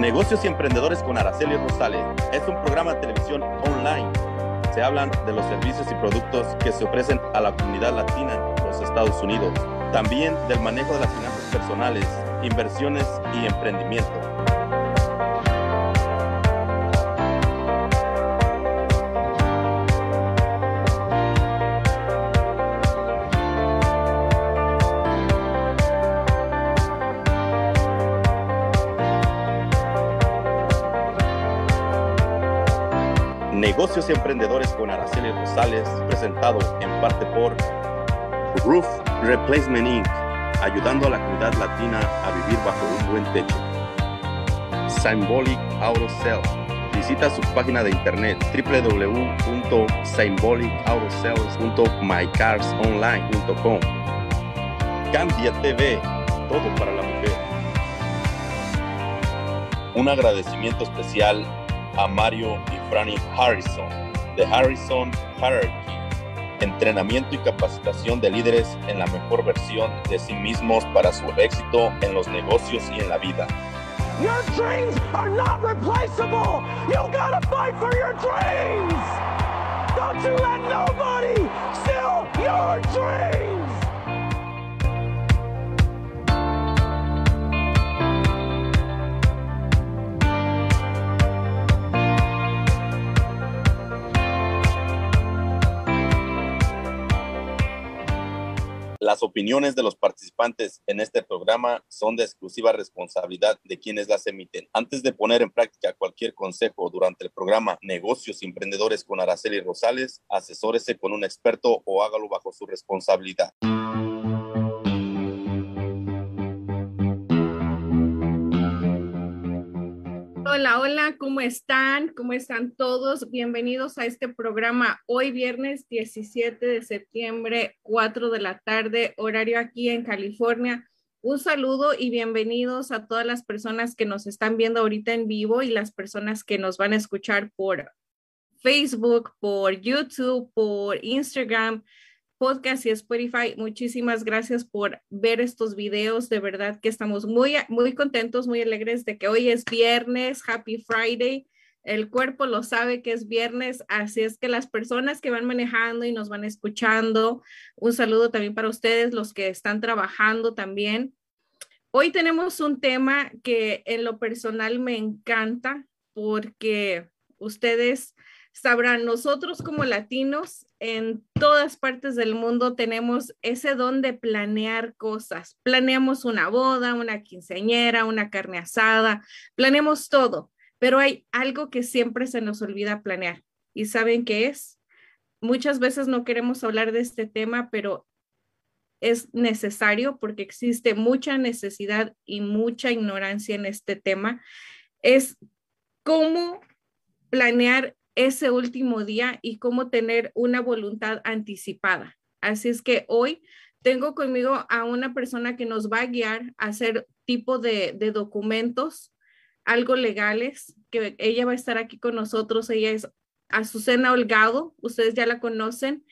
Negocios y Emprendedores con Aracely Rosales es un programa de televisión online. Se hablan de los servicios y productos que se ofrecen a la comunidad latina en los Estados Unidos. También del manejo de las finanzas personales, inversiones y emprendimiento. Negocios y Emprendedores con Aracely Rosales, presentado en parte por Roof Replacement Inc., ayudando a la comunidad latina a vivir bajo un buen techo. Symbolic Auto Sales. Visita su página de internet www.symbolicautosales.mycarsonline.com. Cambia TV, todo para la mujer. Un agradecimiento especial a Mario Branny Harrison, The Harrison Hierarchy, entrenamiento y capacitación de líderes en la mejor versión de sí mismos para su éxito en los negocios y en la vida. Your dreams are not replaceable. You gotta fight for your dreams. Don't you let nobody steal your dreams. Las opiniones de los participantes en este programa son de exclusiva responsabilidad de quienes las emiten. Antes de poner en práctica cualquier consejo durante el programa Negocios y Emprendedores con Aracely Rosales, asesórese con un experto o hágalo bajo su responsabilidad. Hola, hola, ¿cómo están? ¿Cómo están todos? Bienvenidos a este programa hoy viernes 17 de septiembre, 4 de la tarde, horario aquí en California. Un saludo y bienvenidos a todas las personas que nos están viendo ahorita en vivo y las personas que nos van a escuchar por Facebook, por YouTube, por Instagram, podcast y Spotify. Muchísimas gracias por ver estos videos. De verdad que estamos muy, muy contentos, muy alegres de que hoy es viernes. Happy Friday. El cuerpo lo sabe que es viernes. Así es que las personas que van manejando y nos van escuchando, un saludo también para ustedes, los que están trabajando también. Hoy tenemos un tema que en lo personal me encanta porque ustedes sabrán, nosotros como latinos en todas partes del mundo tenemos ese don de planear cosas. Planeamos una boda, una quinceañera, una carne asada, planeamos todo, pero hay algo que siempre se nos olvida planear. ¿Y saben qué es? Muchas veces no queremos hablar de este tema, pero es necesario porque existe mucha necesidad y mucha ignorancia en este tema. Es cómo planear ese último día y cómo tener una voluntad anticipada. Así es que hoy tengo conmigo a una persona que nos va a guiar a hacer tipo de documentos, algo legales, que ella va a estar aquí con nosotros. Ella es Azucena Holgado, ustedes ya la conocen.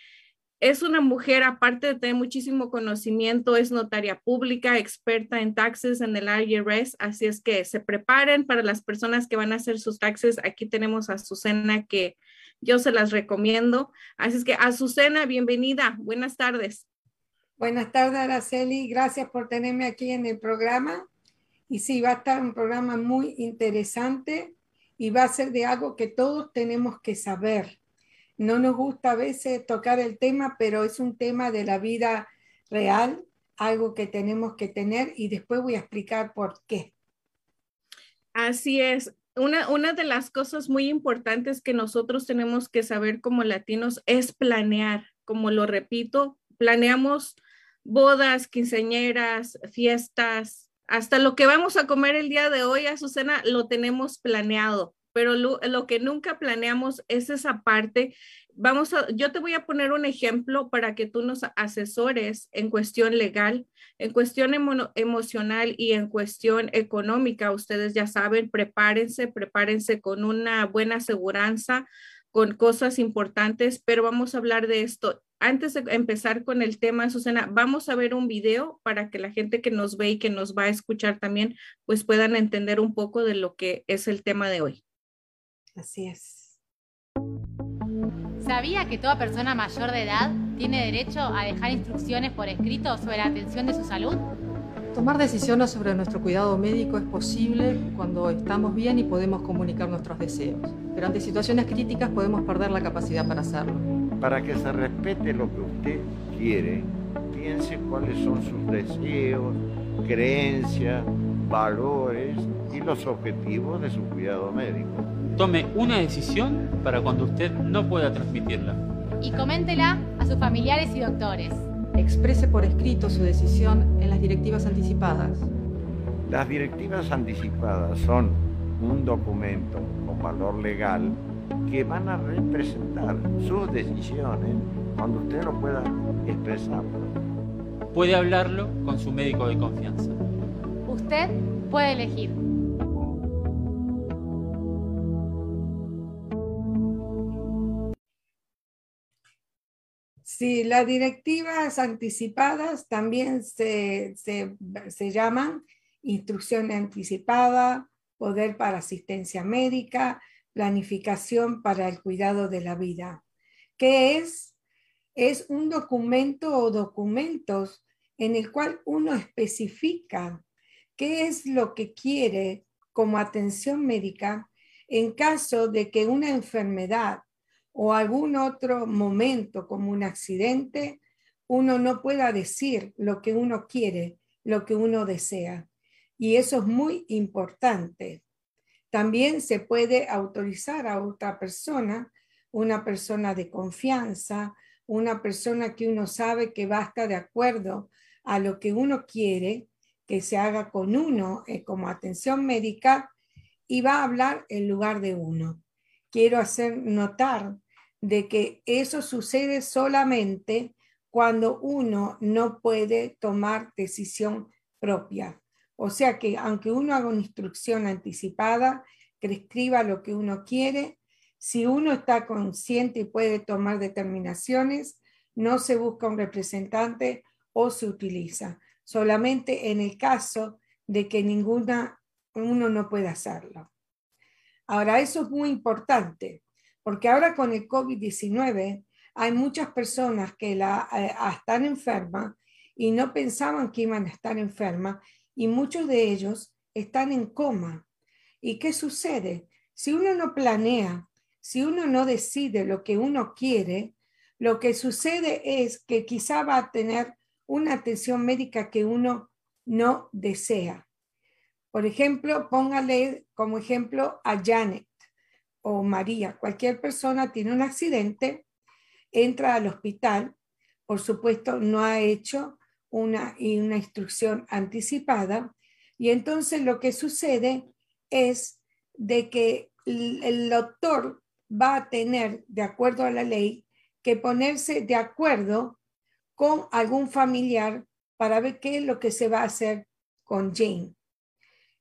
Es una mujer, aparte de tener muchísimo conocimiento, es notaria pública, experta en taxes en el IRS. Así es que se preparen para las personas que van a hacer sus taxes. Aquí tenemos a Azucena, que yo se las recomiendo. Así es que, Azucena, bienvenida. Buenas tardes. Buenas tardes, Aracely. Gracias por tenerme aquí en el programa. Y sí, va a estar un programa muy interesante y va a ser de algo que todos tenemos que saber. No nos gusta a veces tocar el tema, pero es un tema de la vida real, algo que tenemos que tener y después voy a explicar por qué. Así es. Una de las cosas muy importantes que nosotros tenemos que saber como latinos es planear. Como lo repito, planeamos bodas, quinceañeras, fiestas, hasta lo que vamos a comer el día de hoy, Azucena, lo tenemos planeado. Pero lo que nunca planeamos es esa parte. Yo te voy a poner un ejemplo para que tú nos asesores en cuestión legal, en cuestión emocional y en cuestión económica. Ustedes ya saben, prepárense con una buena aseguranza, con cosas importantes, pero vamos a hablar de esto. Antes de empezar con el tema, Azucena, vamos a ver un video para que la gente que nos ve y que nos va a escuchar también, pues puedan entender un poco de lo que es el tema de hoy. Así es. ¿Sabía que toda persona mayor de edad tiene derecho a dejar instrucciones por escrito sobre la atención de su salud? Tomar decisiones sobre nuestro cuidado médico es posible cuando estamos bien y podemos comunicar nuestros deseos. Pero ante situaciones críticas podemos perder la capacidad para hacerlo. Para que se respete lo que usted quiere, piense cuáles son sus deseos, creencias, valores y los objetivos de su cuidado médico. Tome una decisión para cuando usted no pueda transmitirla. Y coméntela a sus familiares y doctores. Exprese por escrito su decisión en las directivas anticipadas. Las directivas anticipadas son un documento con valor legal que van a representar sus decisiones cuando usted lo pueda expresar. Puede hablarlo con su médico de confianza. Usted puede elegir. Sí, las directivas anticipadas también se llaman instrucción anticipada, poder para asistencia médica, planificación para el cuidado de la vida. ¿Qué es? Es un documento o documentos en el cual uno especifica qué es lo que quiere como atención médica en caso de que una enfermedad o algún otro momento como un accidente, uno no pueda decir lo que uno quiere, lo que uno desea. Y eso es muy importante. También se puede autorizar a otra persona, una persona de confianza, una persona que uno sabe que va a estar de acuerdo a lo que uno quiere, que se haga con uno como atención médica y va a hablar en lugar de uno. Quiero hacer notar de que eso sucede solamente cuando uno no puede tomar decisión propia. O sea que aunque uno haga una instrucción anticipada, que escriba lo que uno quiere, si uno está consciente y puede tomar determinaciones, no se busca un representante o se utiliza. Solamente en el caso de que uno no pueda hacerlo. Ahora, eso es muy importante, porque ahora con el COVID-19 hay muchas personas que están enfermas y no pensaban que iban a estar enfermas, y muchos de ellos están en coma. ¿Y qué sucede? Si uno no planea, si uno no decide lo que uno quiere, lo que sucede es que quizá va a tener una atención médica que uno no desea. Por ejemplo, póngale como ejemplo a Janet o María. Cualquier persona tiene un accidente, entra al hospital, por supuesto no ha hecho una instrucción anticipada, y entonces lo que sucede es de que el doctor va a tener, de acuerdo a la ley, que ponerse de acuerdo con algún familiar para ver qué es lo que se va a hacer con Jane.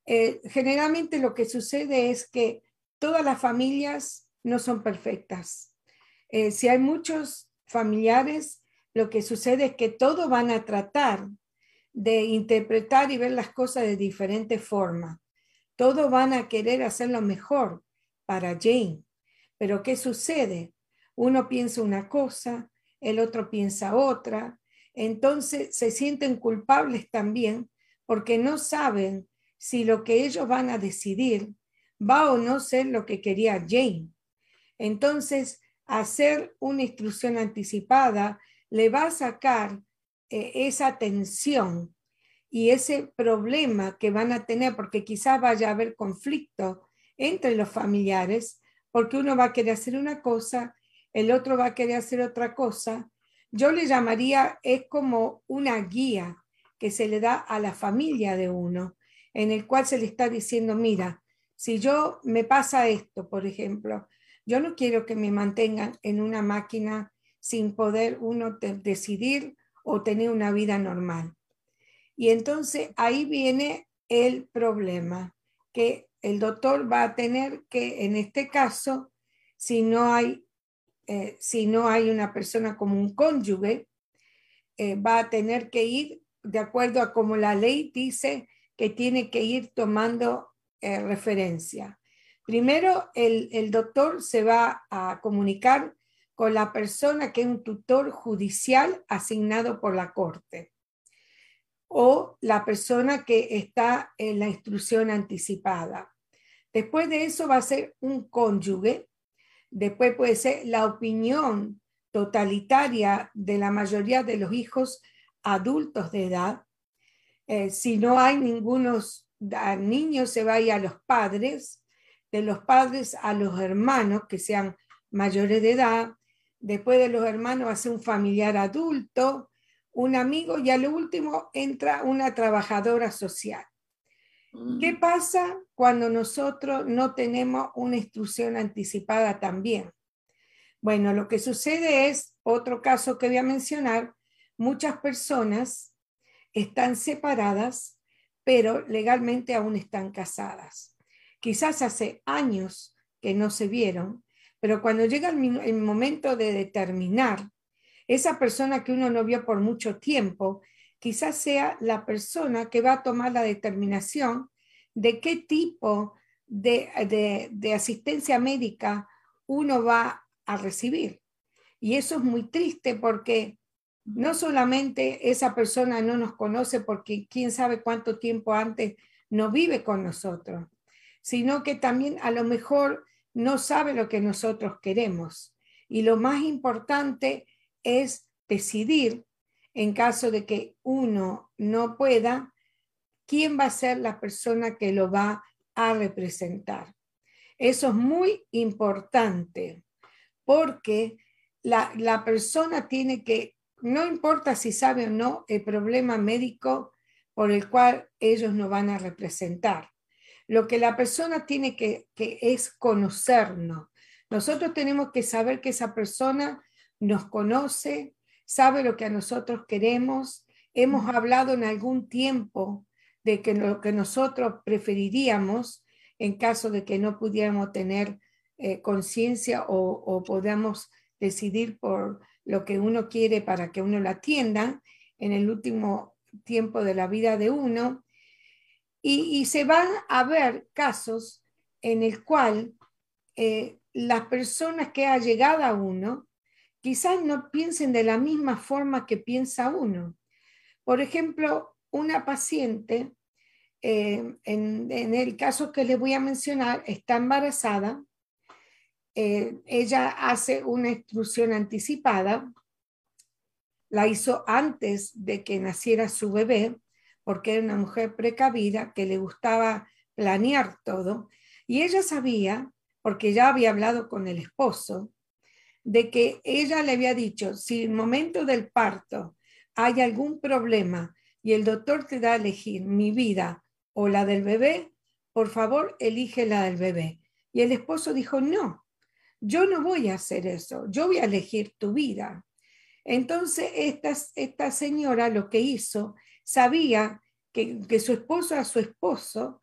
Generalmente lo que sucede es que todas las familias no son perfectas. Si hay muchos familiares, lo que sucede es que todos van a tratar de interpretar y ver las cosas de diferente forma. Todos van a querer hacer lo mejor para Jane. Pero ¿qué sucede? Uno piensa una cosa, el otro piensa otra. Entonces se sienten culpables también porque no saben si lo que ellos van a decidir va o no ser lo que quería Jane. Entonces, hacer una instrucción anticipada le va a sacar esa tensión y ese problema que van a tener, porque quizás vaya a haber conflicto entre los familiares, porque uno va a querer hacer una cosa, el otro va a querer hacer otra cosa. Yo le llamaría, es como una guía que se le da a la familia de uno, en el cual se le está diciendo, mira, si yo me pasa esto, por ejemplo, yo no quiero que me mantengan en una máquina sin poder uno decidir o tener una vida normal. Y entonces ahí viene el problema, que el doctor va a tener que, en este caso, si no hay si no hay una persona como un cónyuge, va a tener que ir de acuerdo a como la ley dice que tiene que ir tomando referencia. Primero, el doctor se va a comunicar con la persona que es un tutor judicial asignado por la corte o la persona que está en la instrucción anticipada. Después de eso va a ser un cónyuge. Después puede ser la opinión totalitaria de la mayoría de los hijos adultos de edad. Si no hay ningunos niños, se va a ir a los padres, de los padres a los hermanos que sean mayores de edad. Después de los hermanos va a ser un familiar adulto, un amigo y a lo último entra una trabajadora social. ¿Qué pasa cuando nosotros no tenemos una instrucción anticipada también? Bueno, lo que sucede es, otro caso que voy a mencionar, muchas personas están separadas, pero legalmente aún están casadas. Quizás hace años que no se vieron, pero cuando llega el momento de determinar, esa persona que uno no vio por mucho tiempo, quizás sea la persona que va a tomar la determinación de qué tipo de asistencia médica uno va a recibir. Y eso es muy triste porque no solamente esa persona no nos conoce porque quién sabe cuánto tiempo antes no vive con nosotros, sino que también a lo mejor no sabe lo que nosotros queremos. Y lo más importante es decidir, en caso de que uno no pueda, quién va a ser la persona que lo va a representar. Eso es muy importante porque la persona tiene que, no importa si sabe o no el problema médico por el cual ellos no van a representar. Lo que la persona tiene que es conocernos. Nosotros tenemos que saber que esa persona nos conoce, sabe lo que a nosotros queremos. Hemos hablado en algún tiempo de que lo que nosotros preferiríamos en caso de que no pudiéramos tener conciencia o podamos decidir por lo que uno quiere para que uno lo atienda en el último tiempo de la vida de uno. Y se van a ver casos en el cual las personas que ha llegado a uno quizás no piensen de la misma forma que piensa uno. Por ejemplo, una paciente, en el caso que les voy a mencionar, está embarazada. Ella hace una instrucción anticipada. La hizo antes de que naciera su bebé, porque era una mujer precavida que le gustaba planear todo. Y ella sabía, porque ya había hablado con el esposo, de que ella le había dicho, si en el momento del parto hay algún problema y el doctor te da a elegir mi vida o la del bebé, por favor, elige la del bebé. Y el esposo dijo, no, yo no voy a hacer eso, yo voy a elegir tu vida. Entonces esta señora lo que hizo, sabía que su esposo era su esposo,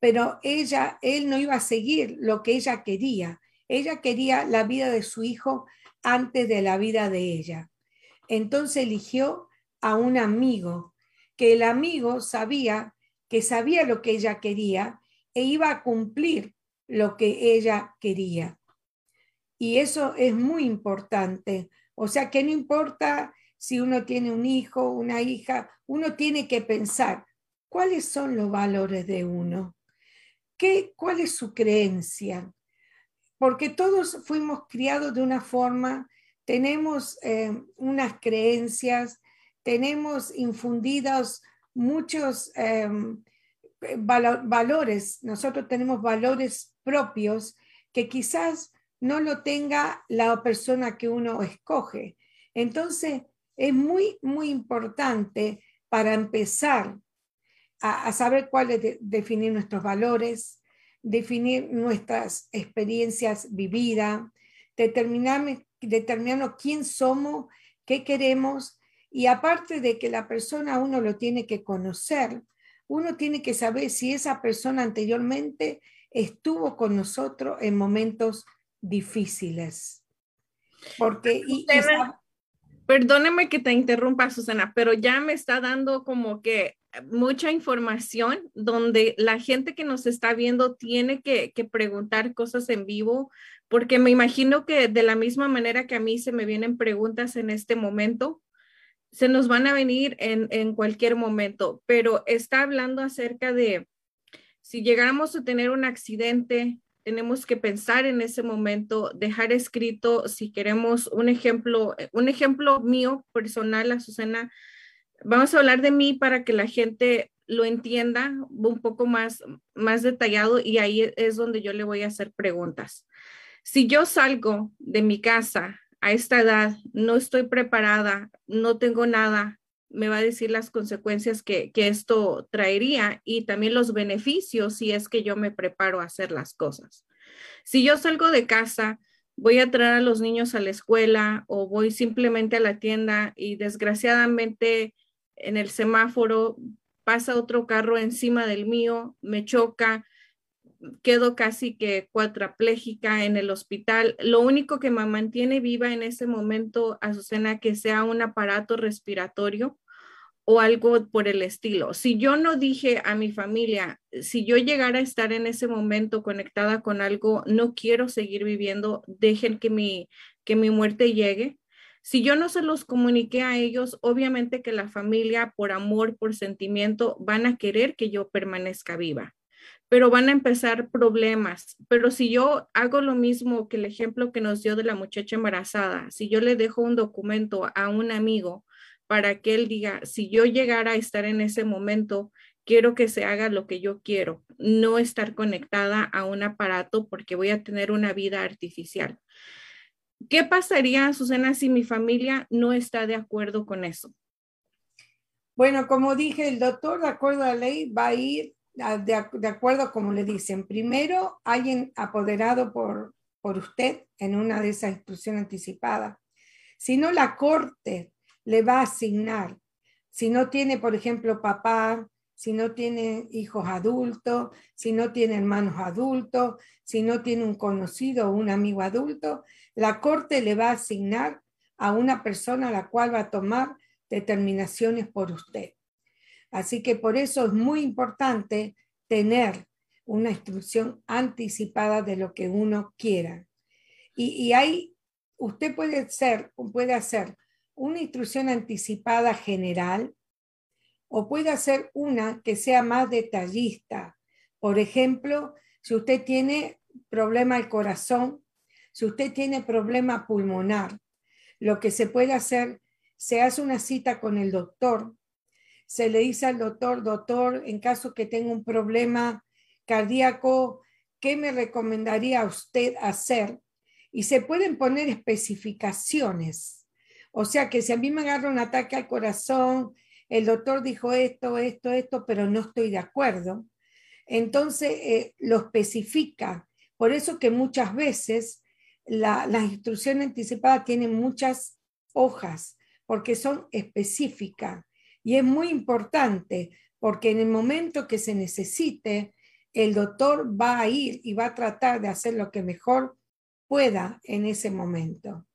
pero él no iba a seguir lo que ella quería. Ella quería la vida de su hijo antes de la vida de ella. Entonces eligió a un amigo, que el amigo sabía lo que ella quería e iba a cumplir lo que ella quería. Y eso es muy importante. O sea que no importa si uno tiene un hijo, una hija, uno tiene que pensar cuáles son los valores de uno, cuál es su creencia. Porque todos fuimos criados de una forma, tenemos unas creencias, tenemos infundidos muchos valores. Nosotros tenemos valores propios que quizás no lo tenga la persona que uno escoge. Entonces, es muy, muy importante para empezar a saber definir nuestros valores, definir nuestras experiencias vividas, determinarnos quién somos, qué queremos, y aparte de que la persona uno lo tiene que conocer, uno tiene que saber si esa persona anteriormente estuvo con nosotros en momentos difíciles. Porque Azucena, perdóneme que te interrumpa, Azucena, pero ya me está dando como que mucha información donde la gente que nos está viendo tiene que preguntar cosas en vivo, porque me imagino que de la misma manera que a mí se me vienen preguntas en este momento, se nos van a venir en cualquier momento. Pero está hablando acerca de si llegáramos a tener un accidente, tenemos que pensar en ese momento, dejar escrito, si queremos un ejemplo mío personal, Azucena. Vamos a hablar de mí para que la gente lo entienda un poco más detallado, y ahí es donde yo le voy a hacer preguntas. Si yo salgo de mi casa a esta edad, no estoy preparada, no tengo nada, me va a decir las consecuencias que esto traería y también los beneficios si es que yo me preparo a hacer las cosas. Si yo salgo de casa, voy a traer a los niños a la escuela o voy simplemente a la tienda y desgraciadamente en el semáforo pasa otro carro encima del mío, me choca, quedo casi que cuadraplégica en el hospital. Lo único que me mantiene viva en ese momento, Azucena, que sea un aparato respiratorio o algo por el estilo. Si yo no dije a mi familia, si yo llegara a estar en ese momento conectada con algo, no quiero seguir viviendo, dejen que mi muerte llegue. Si yo no se los comuniqué a ellos, obviamente que la familia, por amor, por sentimiento, van a querer que yo permanezca viva, pero van a empezar problemas. Pero si yo hago lo mismo que el ejemplo que nos dio de la muchacha embarazada, si yo le dejo un documento a un amigo, para que él diga, si yo llegara a estar en ese momento, quiero que se haga lo que yo quiero, no estar conectada a un aparato porque voy a tener una vida artificial. ¿Qué pasaría, Azucena, si mi familia no está de acuerdo con eso? Bueno, como dije, el doctor, de acuerdo a la ley, va a ir de acuerdo como le dicen. Primero, alguien apoderado por usted en una de esas instrucciones anticipadas. Si no, la corte le va a asignar, si no tiene, por ejemplo, papá, si no tiene hijos adultos, si no tiene hermanos adultos, si no tiene un conocido o un amigo adulto, la corte le va a asignar a una persona a la cual va a tomar determinaciones por usted. Así que por eso es muy importante tener una instrucción anticipada de lo que uno quiera. Y ahí usted puede hacer una instrucción anticipada general, o puede hacer una que sea más detallista. Por ejemplo, si usted tiene problema al corazón, si usted tiene problema pulmonar, lo que se puede hacer, se hace una cita con el doctor, se le dice al doctor, doctor, en caso que tenga un problema cardíaco, ¿qué me recomendaría a usted hacer? Y se pueden poner especificaciones. O sea que si a mí me agarra un ataque al corazón, el doctor dijo esto, pero no estoy de acuerdo, entonces lo especifica. Por eso que muchas veces las instrucciones anticipadas tienen muchas hojas, porque son específicas. Y es muy importante, porque en el momento que se necesite, el doctor va a ir y va a tratar de hacer lo que mejor pueda en ese momento.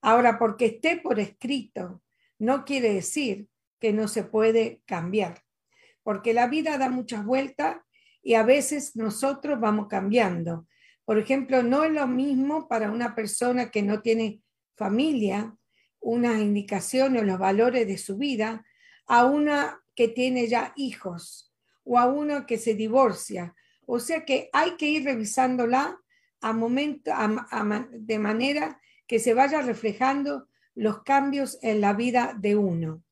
Ahora, porque esté por escrito, no quiere decir que no se puede cambiar, porque la vida da muchas vueltas y a veces nosotros vamos cambiando. Por ejemplo, no es lo mismo para una persona que no tiene familia, unas indicaciones o los valores de su vida, a una que tiene ya hijos o a una que se divorcia. O sea que hay que ir revisándola de manera que se vaya reflejando los cambios en la vida de uno.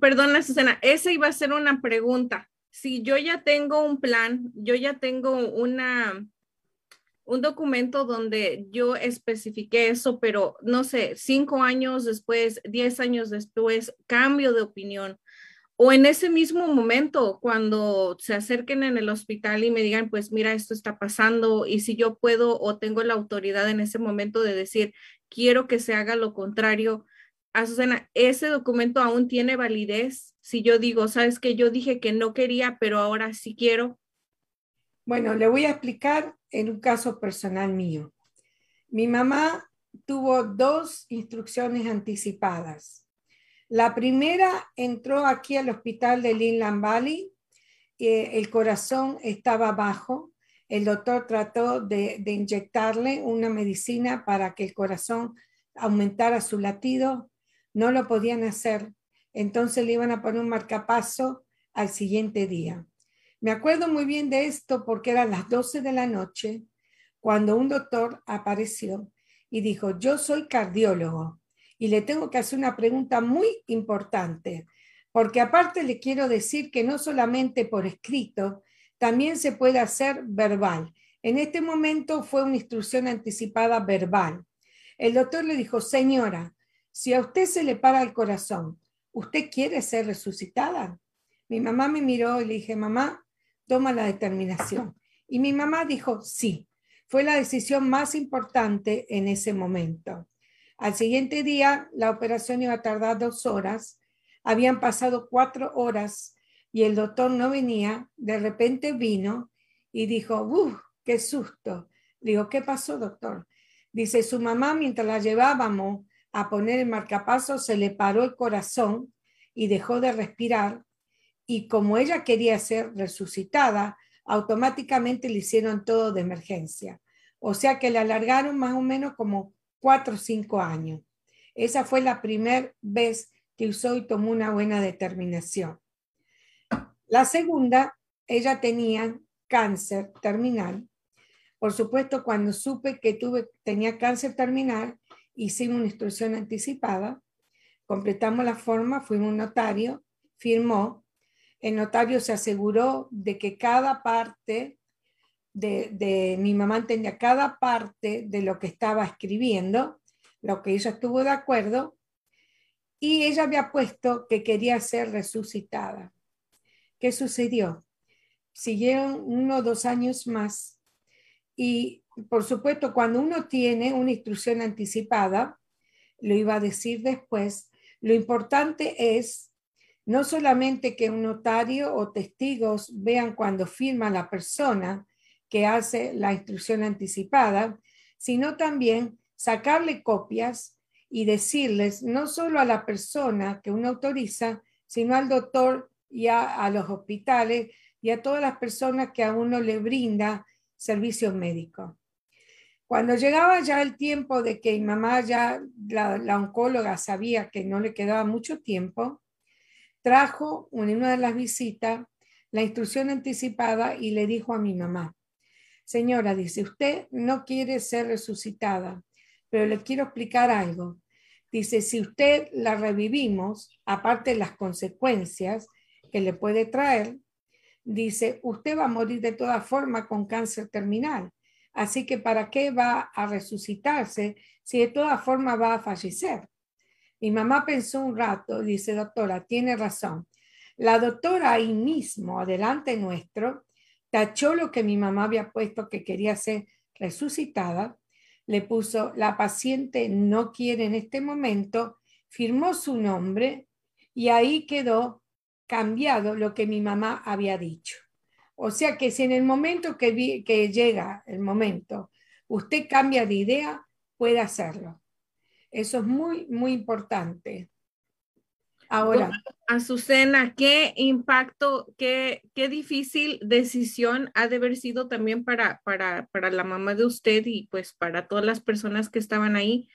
Perdona, Azucena, esa iba a ser una pregunta. Si yo ya tengo un plan, yo ya tengo un documento donde yo especifique eso, pero no sé, 5 años después, 10 años después, cambio de opinión. O en ese mismo momento, cuando se acerquen en el hospital y me digan, pues mira, esto está pasando, y si yo puedo o tengo la autoridad en ese momento de decir, quiero que se haga lo contrario, Azucena, ¿ese documento aún tiene validez? Si yo digo, ¿sabes qué? Yo dije que no quería, pero ahora sí quiero. Bueno, le voy a explicar en un caso personal mío. Mi mamá tuvo dos instrucciones anticipadas. La primera, entró aquí al hospital del Inland Valley. El corazón estaba bajo. El doctor trató de inyectarle una medicina para que el corazón aumentara su latido. No lo podían hacer. Entonces le iban a poner un marcapaso al siguiente día. Me acuerdo muy bien de esto porque eran las 12 de la noche cuando un doctor apareció y dijo, yo soy cardiólogo y le tengo que hacer una pregunta muy importante, porque aparte le quiero decir que no solamente por escrito, también se puede hacer verbal. En este momento fue una instrucción anticipada verbal. El doctor le dijo, señora, si a usted se le para el corazón, ¿usted quiere ser resucitada? Mi mamá me miró y le dije, mamá, toma la determinación. Y mi mamá dijo, sí. Fue la decisión más importante en ese momento. Al siguiente día, la operación iba a tardar 2 horas. Habían pasado 4 horas y el doctor no venía. De repente vino y dijo, ¡uf, qué susto! Le digo, ¿qué pasó, doctor? Dice, su mamá, mientras la llevábamos a poner el marcapaso, se le paró el corazón y dejó de respirar. Y como ella quería ser resucitada, automáticamente le hicieron todo de emergencia. O sea que le alargaron más o menos como 4 o 5 años. Esa fue la primera vez que usó y tomó una buena determinación. La segunda, ella tenía cáncer terminal. Por supuesto, cuando supe que tenía cáncer terminal, hicimos una instrucción anticipada, completamos la forma, fuimos a un notario, firmó. El notario se aseguró de que cada parte de mi mamá entendía cada parte de lo que estaba escribiendo, lo que ella estuvo de acuerdo, y ella había puesto que quería ser resucitada. ¿Qué sucedió? Siguieron 1 o 2 años más y, por supuesto, cuando uno tiene una instrucción anticipada, lo iba a decir después, lo importante es no solamente que un notario o testigos vean cuando firma la persona que hace la instrucción anticipada, sino también sacarle copias y decirles no solo a la persona que uno autoriza, sino al doctor y a los hospitales y a todas las personas que a uno le brinda servicios médicos. Cuando llegaba ya el tiempo de que mi mamá, ya la oncóloga sabía que no le quedaba mucho tiempo, trajo en una de las visitas la instrucción anticipada y le dijo a mi mamá, señora, dice, usted no quiere ser resucitada, pero le quiero explicar algo. Dice, si usted la revivimos, aparte de las consecuencias que le puede traer, dice, usted va a morir de todas formas con cáncer terminal. Así que, ¿para qué va a resucitarse si de todas formas va a fallecer? Mi mamá pensó un rato, dice, doctora, tiene razón. La doctora ahí mismo, adelante nuestro, tachó lo que mi mamá había puesto que quería ser resucitada, le puso, la paciente no quiere en este momento, firmó su nombre y ahí quedó cambiado lo que mi mamá había dicho. O sea que si en el momento que llega el momento, usted cambia de idea, puede hacerlo. Eso es muy, muy importante. Ahora. Bueno, Azucena, qué impacto, qué difícil decisión ha de haber sido también para la mamá de usted y pues para todas las personas que estaban ahí.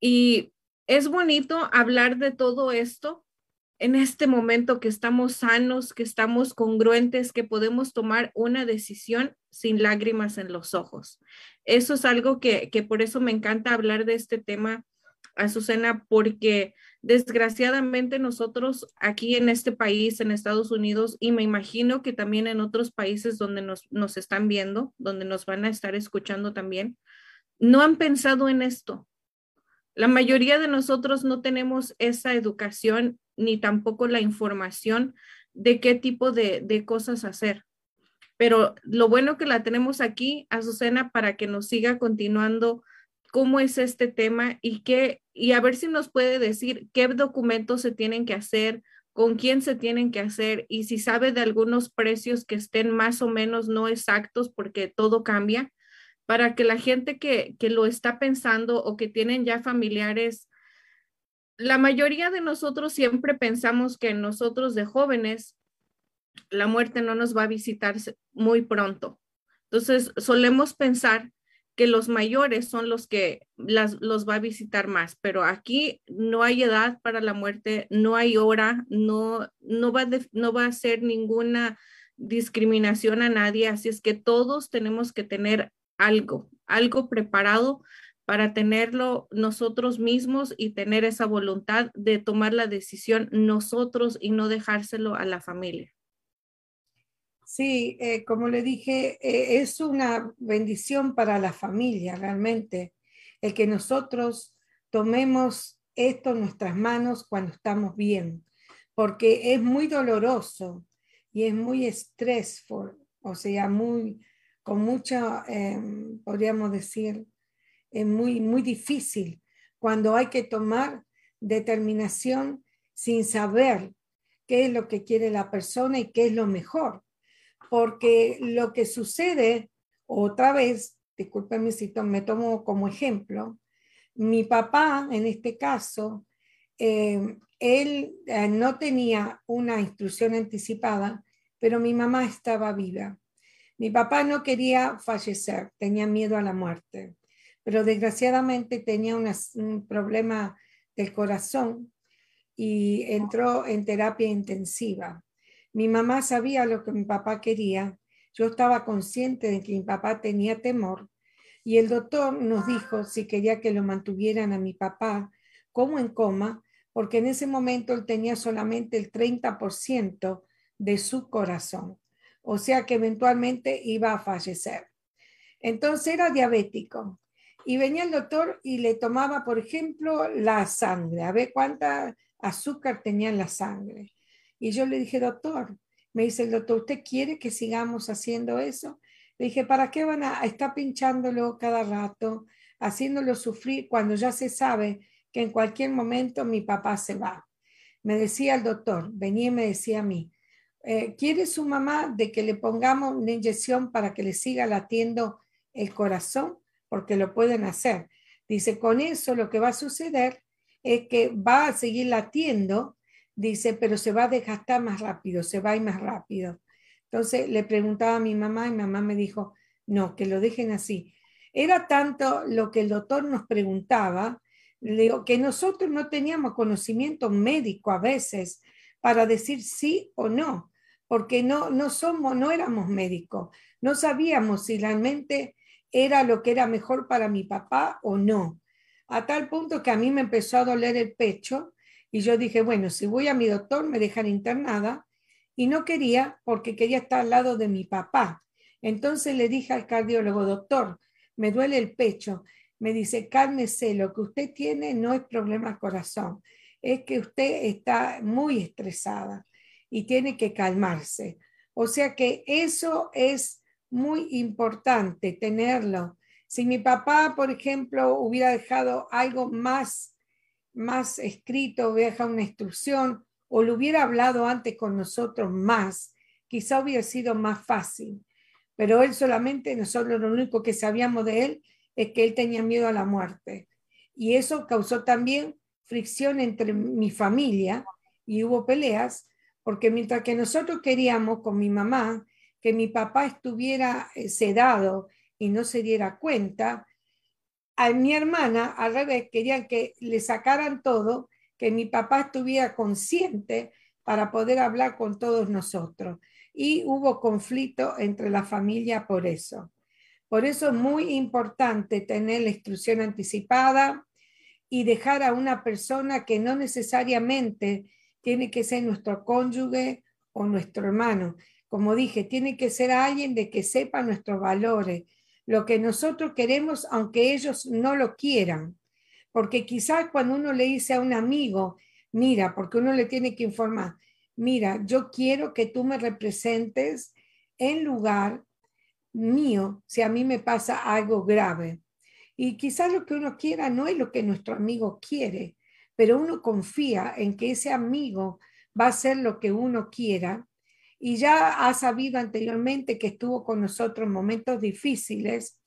Y es bonito hablar de todo esto en este momento que estamos sanos, que estamos congruentes, que podemos tomar una decisión sin lágrimas en los ojos. Eso es algo que por eso me encanta hablar de este tema, Azucena, porque desgraciadamente nosotros aquí en este país, en Estados Unidos, y me imagino que también en otros países donde nos están viendo, donde nos van a estar escuchando también, no han pensado en esto. La mayoría de nosotros no tenemos esa educación ni tampoco la información de qué tipo de cosas hacer. Pero lo bueno que la tenemos aquí, Azucena, para que nos siga continuando cómo es este tema y a ver si nos puede decir qué documentos se tienen que hacer, con quién se tienen que hacer y si sabe de algunos precios que estén más o menos no exactos porque todo cambia, para que la gente que lo está pensando o que tienen ya familiares, la mayoría de nosotros siempre pensamos que nosotros de jóvenes la muerte no nos va a visitar muy pronto. Entonces solemos pensar que los mayores son los que los va a visitar más, pero aquí no hay edad para la muerte, no hay hora, no va a ser ninguna discriminación a nadie, así es que todos tenemos que tener algo preparado para tenerlo nosotros mismos y tener esa voluntad de tomar la decisión nosotros y no dejárselo a la familia. Sí, como le dije, es una bendición para la familia realmente, el que nosotros tomemos esto en nuestras manos cuando estamos bien, porque es muy doloroso y es muy stressful, o sea, con mucha, podríamos decir, es muy difícil cuando hay que tomar determinación sin saber qué es lo que quiere la persona y qué es lo mejor. Porque lo que sucede, otra vez, discúlpenme si me tomo como ejemplo, mi papá en este caso, él no tenía una instrucción anticipada, pero mi mamá estaba viva. Mi papá no quería fallecer, tenía miedo a la muerte, pero desgraciadamente tenía un problema del corazón y entró en terapia intensiva. Mi mamá sabía lo que mi papá quería. Yo estaba consciente de que mi papá tenía temor. Y el doctor nos dijo si quería que lo mantuvieran a mi papá como en coma, porque en ese momento él tenía solamente el 30% de su corazón. O sea que eventualmente iba a fallecer. Entonces era diabético. Y venía el doctor y le tomaba, por ejemplo, la sangre. A ver cuánta azúcar tenía en la sangre. Y yo le dije, doctor, me dice el doctor, ¿usted quiere que sigamos haciendo eso? Le dije, ¿para qué van a estar pinchándolo cada rato, haciéndolo sufrir cuando ya se sabe que en cualquier momento mi papá se va? Me decía el doctor, venía y me decía a mí, ¿quiere su mamá de que le pongamos una inyección para que le siga latiendo el corazón? Porque lo pueden hacer. Dice, con eso lo que va a suceder es que va a seguir latiendo. Dice, pero se va a desgastar más rápido, se va a ir más rápido. Entonces le preguntaba a mi mamá y mi mamá me dijo, no, que lo dejen así. Era tanto lo que el doctor nos preguntaba, que nosotros no teníamos conocimiento médico a veces para decir sí o no, porque no éramos médicos, no sabíamos si realmente era lo que era mejor para mi papá o no. A tal punto que a mí me empezó a doler el pecho. Y yo dije, bueno, si voy a mi doctor me dejan internada y no quería porque quería estar al lado de mi papá. Entonces le dije al cardiólogo, doctor, me duele el pecho. Me dice, cálmese, lo que usted tiene no es problema al corazón, es que usted está muy estresada y tiene que calmarse. O sea que eso es muy importante tenerlo. Si mi papá, por ejemplo, hubiera dejado algo más escrito, hubiera dejado una instrucción o lo hubiera hablado antes con nosotros más, quizá hubiera sido más fácil, pero él solamente, nosotros lo único que sabíamos de él es que él tenía miedo a la muerte y eso causó también fricción entre mi familia y hubo peleas porque mientras que nosotros queríamos con mi mamá que mi papá estuviera sedado y no se diera cuenta, a mi hermana, al revés, querían que le sacaran todo, que mi papá estuviera consciente para poder hablar con todos nosotros. Y hubo conflicto entre la familia por eso. Por eso es muy importante tener la instrucción anticipada y dejar a una persona que no necesariamente tiene que ser nuestro cónyuge o nuestro hermano. Como dije, tiene que ser alguien de que sepa nuestros valores, lo que nosotros queremos, aunque ellos no lo quieran. Porque quizás cuando uno le dice a un amigo, mira, porque uno le tiene que informar, mira, yo quiero que tú me representes en lugar mío si a mí me pasa algo grave. Y quizás lo que uno quiera no es lo que nuestro amigo quiere, pero uno confía en que ese amigo va a hacer lo que uno quiera. Y ya ha sabido anteriormente que estuvo con nosotros en momentos difíciles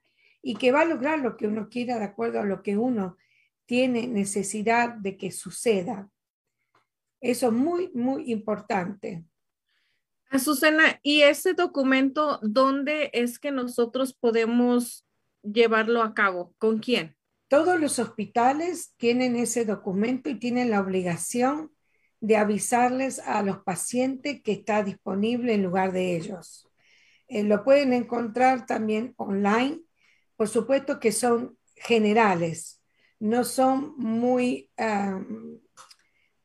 y que va a lograr lo que uno quiera de acuerdo a lo que uno tiene necesidad de que suceda. Eso es muy, muy importante. Azucena, ¿y ese documento dónde es que nosotros podemos llevarlo a cabo? ¿Con quién? Todos los hospitales tienen ese documento y tienen la obligación de avisarles a los pacientes que está disponible en lugar de ellos. Lo pueden encontrar también online. Por supuesto que son generales, no son muy,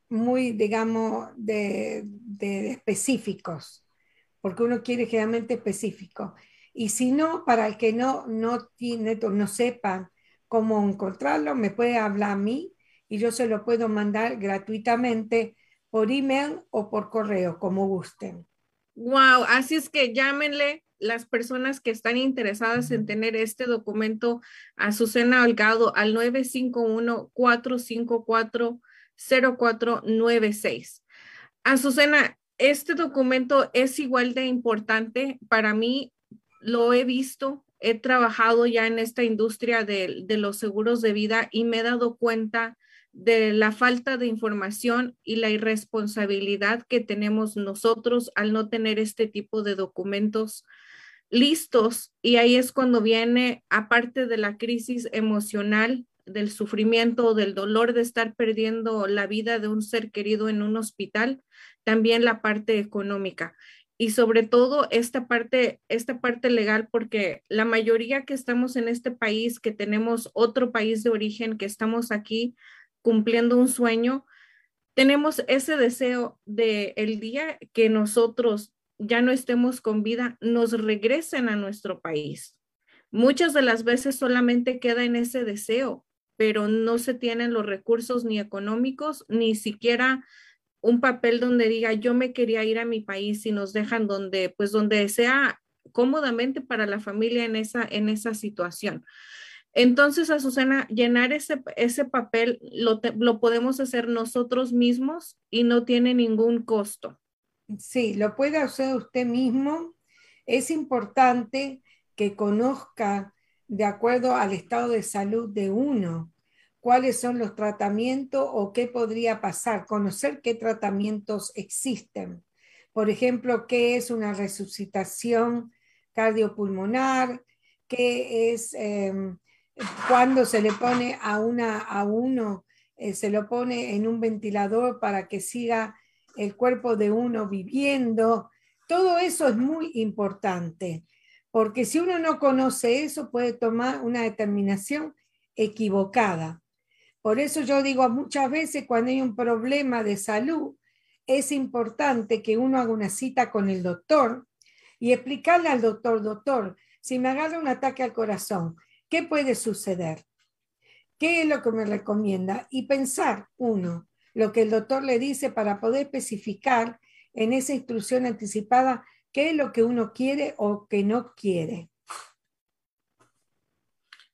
muy digamos, de específicos, porque uno quiere generalmente específico. Y si no, para el que no sepa cómo encontrarlo, me puede hablar a mí y yo se lo puedo mandar gratuitamente por email o por correo, como gusten. Wow, así es que llámenle las personas que están interesadas en tener este documento a Azucena Holgado al 951-454-0496. Azucena, este documento es igual de importante para mí, lo he visto, he trabajado ya en esta industria de los seguros de vida y me he dado cuenta de la falta de información y la irresponsabilidad que tenemos nosotros al no tener este tipo de documentos listos. Y ahí es cuando viene, aparte de la crisis emocional, del sufrimiento, del dolor de estar perdiendo la vida de un ser querido en un hospital, también la parte económica. Y sobre todo esta parte legal, porque la mayoría que estamos en este país, que tenemos otro país de origen, que estamos aquí cumpliendo un sueño, tenemos ese deseo de el día que nosotros ya no estemos con vida, nos regresen a nuestro país. Muchas de las veces solamente queda en ese deseo, pero no se tienen los recursos ni económicos, ni siquiera un papel donde diga yo me quería ir a mi país y nos dejan donde sea cómodamente para la familia en esa situación. Entonces, Azucena, llenar ese papel lo podemos hacer nosotros mismos y no tiene ningún costo. Sí, lo puede hacer usted mismo. Es importante que conozca, de acuerdo al estado de salud de uno, cuáles son los tratamientos o qué podría pasar, conocer qué tratamientos existen. Por ejemplo, qué es una resucitación cardiopulmonar, qué es cuando se le pone a uno, se lo pone en un ventilador para que siga el cuerpo de uno viviendo. Todo eso es muy importante, porque si uno no conoce eso, puede tomar una determinación equivocada. Por eso yo digo, muchas veces cuando hay un problema de salud, es importante que uno haga una cita con el doctor y explicarle al doctor, si me agarra un ataque al corazón, ¿qué puede suceder? ¿Qué es lo que me recomienda? Y pensar uno, lo que el doctor le dice para poder especificar en esa instrucción anticipada qué es lo que uno quiere o que no quiere.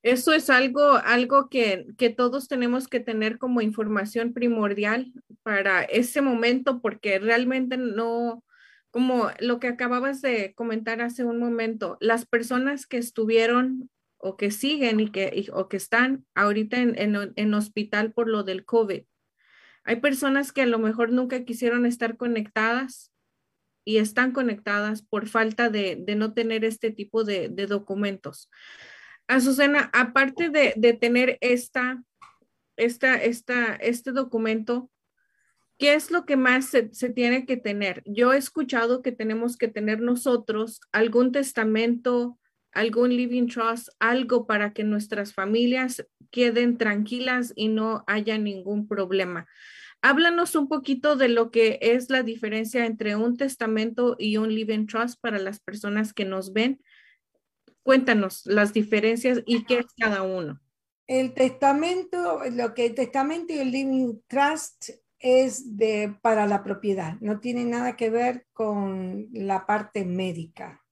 Eso es algo que todos tenemos que tener como información primordial para ese momento, porque realmente no, como lo que acababas de comentar hace un momento, las personas que estuvieron o que siguen o que están ahorita en hospital por lo del COVID, hay personas que a lo mejor nunca quisieron estar conectadas y están conectadas por falta de no tener este tipo de documentos. Azucena, aparte de tener este documento, ¿qué es lo que más se tiene que tener? Yo he escuchado que tenemos que tener nosotros algún testamento, algún living trust, algo para que nuestras familias queden tranquilas y no haya ningún problema. Háblanos un poquito de lo que es la diferencia entre un testamento y un living trust para las personas que nos ven. Cuéntanos las diferencias y qué es cada uno. El testamento y el living trust es para la propiedad, no tiene nada que ver con la parte médica.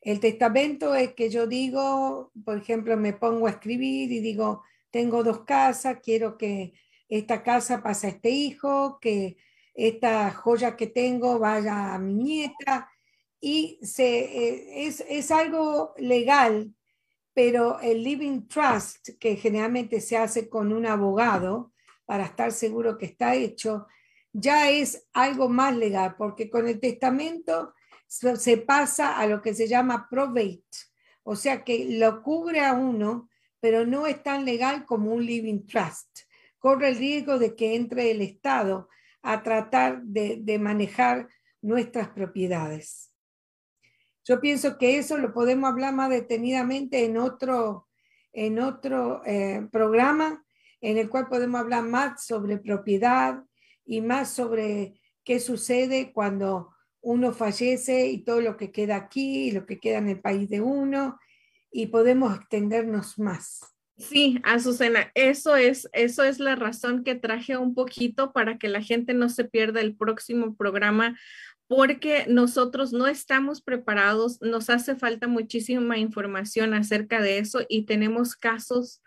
El testamento es que yo digo, por ejemplo, me pongo a escribir y digo, tengo 2 casas, quiero que esta casa pase a este hijo, que esta joya que tengo vaya a mi nieta. Y es algo legal pero el living trust, que generalmente se hace con un abogado para estar seguro que está hecho, ya es algo más legal, porque con el testamento se pasa a lo que se llama probate, o sea que lo cubre a uno, pero no es tan legal como un living trust. Corre el riesgo de que entre el Estado a tratar de manejar nuestras propiedades. Yo pienso que eso lo podemos hablar más detenidamente en otro programa, en el cual podemos hablar más sobre propiedad y más sobre qué sucede cuando uno fallece y todo lo que queda aquí, y lo que queda en el país de uno, y podemos extendernos más. Sí, Azucena, eso es la razón que traje un poquito, para que la gente no se pierda el próximo programa, porque nosotros no estamos preparados, nos hace falta muchísima información acerca de eso y tenemos casos.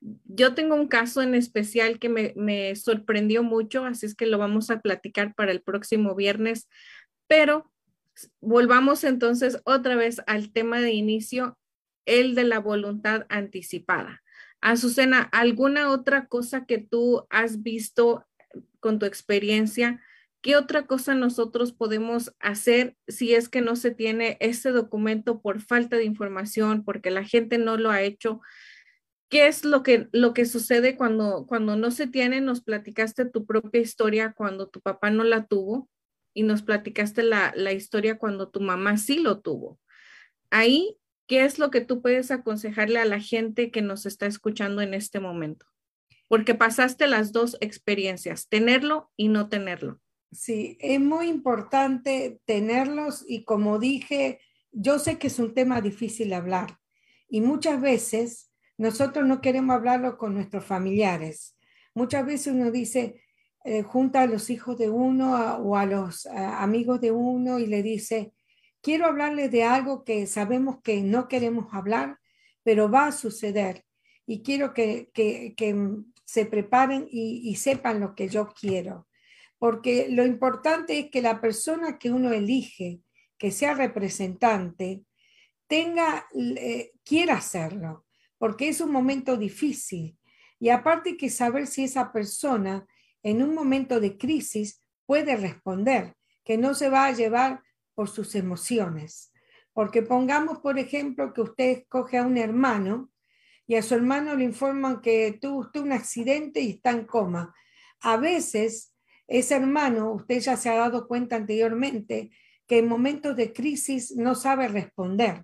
Yo tengo un caso en especial que me sorprendió mucho, así es que lo vamos a platicar para el próximo viernes, pero volvamos entonces otra vez al tema de inicio, el de la voluntad anticipada. Azucena, ¿alguna otra cosa que tú has visto con tu experiencia? ¿Qué otra cosa nosotros podemos hacer si es que no se tiene ese documento por falta de información, porque la gente no lo ha hecho? ¿Qué es lo que sucede cuando no se tiene? Nos platicaste tu propia historia cuando tu papá no la tuvo y nos platicaste la historia cuando tu mamá sí lo tuvo. Ahí, ¿qué es lo que tú puedes aconsejarle a la gente que nos está escuchando en este momento? Porque pasaste las dos experiencias, tenerlo y no tenerlo. Sí, es muy importante tenerlos y, como dije, yo sé que es un tema difícil hablar y muchas veces nosotros no queremos hablarlo con nuestros familiares. Muchas veces uno dice, junta a los hijos de uno o a los amigos de uno y le dice, quiero hablarles de algo que sabemos que no queremos hablar, pero va a suceder y quiero que se preparen y sepan lo que yo quiero. Porque lo importante es que la persona que uno elige, que sea representante, quiera hacerlo, porque es un momento difícil. Y aparte hay que saber si esa persona en un momento de crisis puede responder, que no se va a llevar por sus emociones. Porque pongamos, por ejemplo, que usted escoge a un hermano y a su hermano le informan que tuvo usted un accidente y está en coma. A veces ese hermano, usted ya se ha dado cuenta anteriormente, que en momentos de crisis no sabe responder.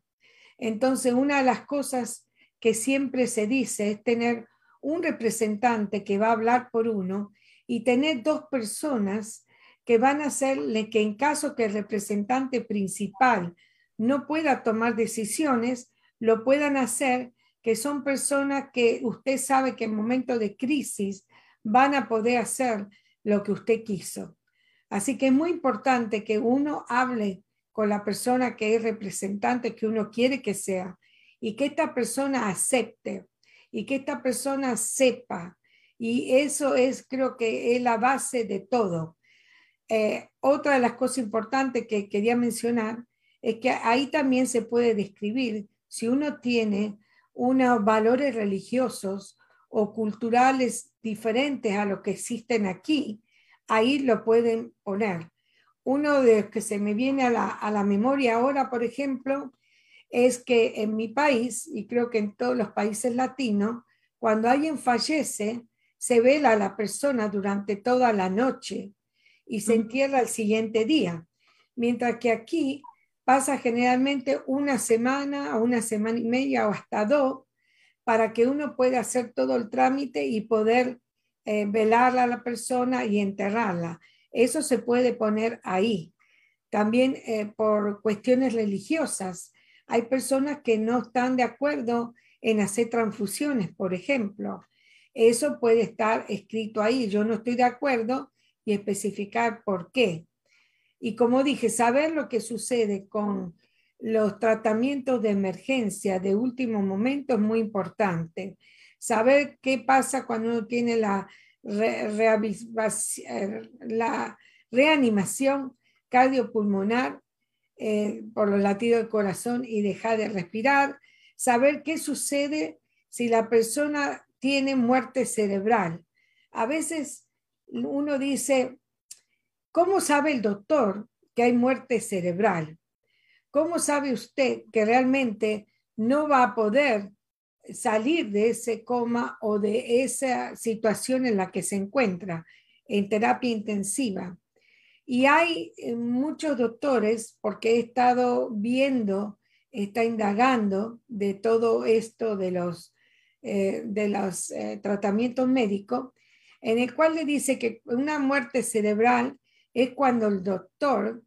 Entonces, una de las cosas que siempre se dice es tener un representante que va a hablar por uno y tener dos personas que van a hacerle que, en caso que el representante principal no pueda tomar decisiones, lo puedan hacer, que son personas que usted sabe que en momentos de crisis van a poder hacer lo que usted quiso. Así que es muy importante que uno hable con la persona que es representante, que uno quiere que sea, y que esta persona acepte, y que esta persona sepa. Y eso es, creo que es la base de todo. Otra de las cosas importantes que quería mencionar es que ahí también se puede describir si uno tiene unos valores religiosos o culturales diferentes a los que existen aquí, ahí lo pueden poner. Uno de los que se me viene a la memoria ahora, por ejemplo, es que en mi país, y creo que en todos los países latinos, cuando alguien fallece, se vela a la persona durante toda la noche y se entierra el siguiente día. Mientras que aquí pasa generalmente una semana o una semana y media o hasta 2, para que uno pueda hacer todo el trámite y poder velar a la persona y enterrarla. Eso se puede poner ahí. También por cuestiones religiosas, hay personas que no están de acuerdo en hacer transfusiones, por ejemplo. Eso puede estar escrito ahí. Yo no estoy de acuerdo, y especificar por qué. Y como dije, saber lo que sucede con los tratamientos de emergencia de último momento es muy importante. Saber qué pasa cuando uno tiene la reanimación cardiopulmonar por los latidos del corazón y dejar de respirar. saber qué sucede si la persona tiene muerte cerebral. A veces uno dice, ¿cómo sabe el doctor que hay muerte cerebral? ¿Cómo sabe usted que realmente no va a poder salir de ese coma o de esa situación en la que se encuentra en terapia intensiva? Y hay muchos doctores, porque he estado viendo, está indagando de todo esto de los tratamientos médicos, en el cual le dice que una muerte cerebral es cuando el doctor,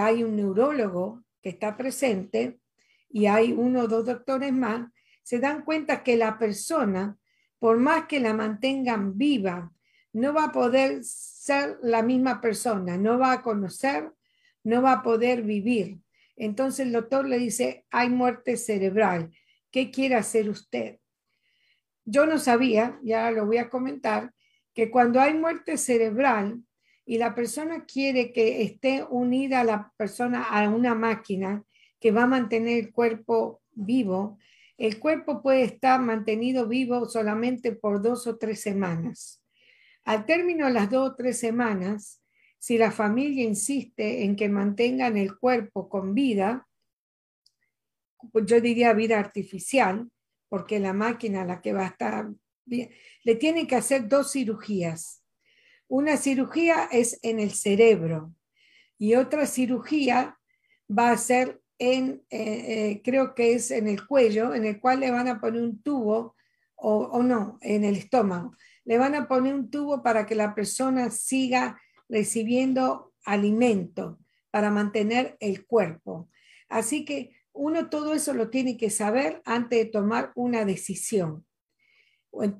hay un neurólogo que está presente y hay uno o dos doctores más, se dan cuenta que la persona, por más que la mantengan viva, no va a poder ser la misma persona, no va a conocer, no va a poder vivir. Entonces el doctor le dice, hay muerte cerebral, ¿qué quiere hacer usted? Yo no sabía, ya lo voy a comentar, que cuando hay muerte cerebral y la persona quiere que esté unida la persona a una máquina que va a mantener el cuerpo vivo, el cuerpo puede estar mantenido vivo solamente por 2 o 3 semanas. Al término de las 2 o 3 semanas, si la familia insiste en que mantengan el cuerpo con vida, pues yo diría vida artificial, porque la máquina a la que va a estar, le tienen que hacer 2 cirugías. Una cirugía es en el cerebro y otra cirugía va a ser en, creo que es en el cuello, en el cual le van a poner un tubo, o no, en el estómago. Le van a poner un tubo para que la persona siga recibiendo alimento para mantener el cuerpo. Así que uno todo eso lo tiene que saber antes de tomar una decisión,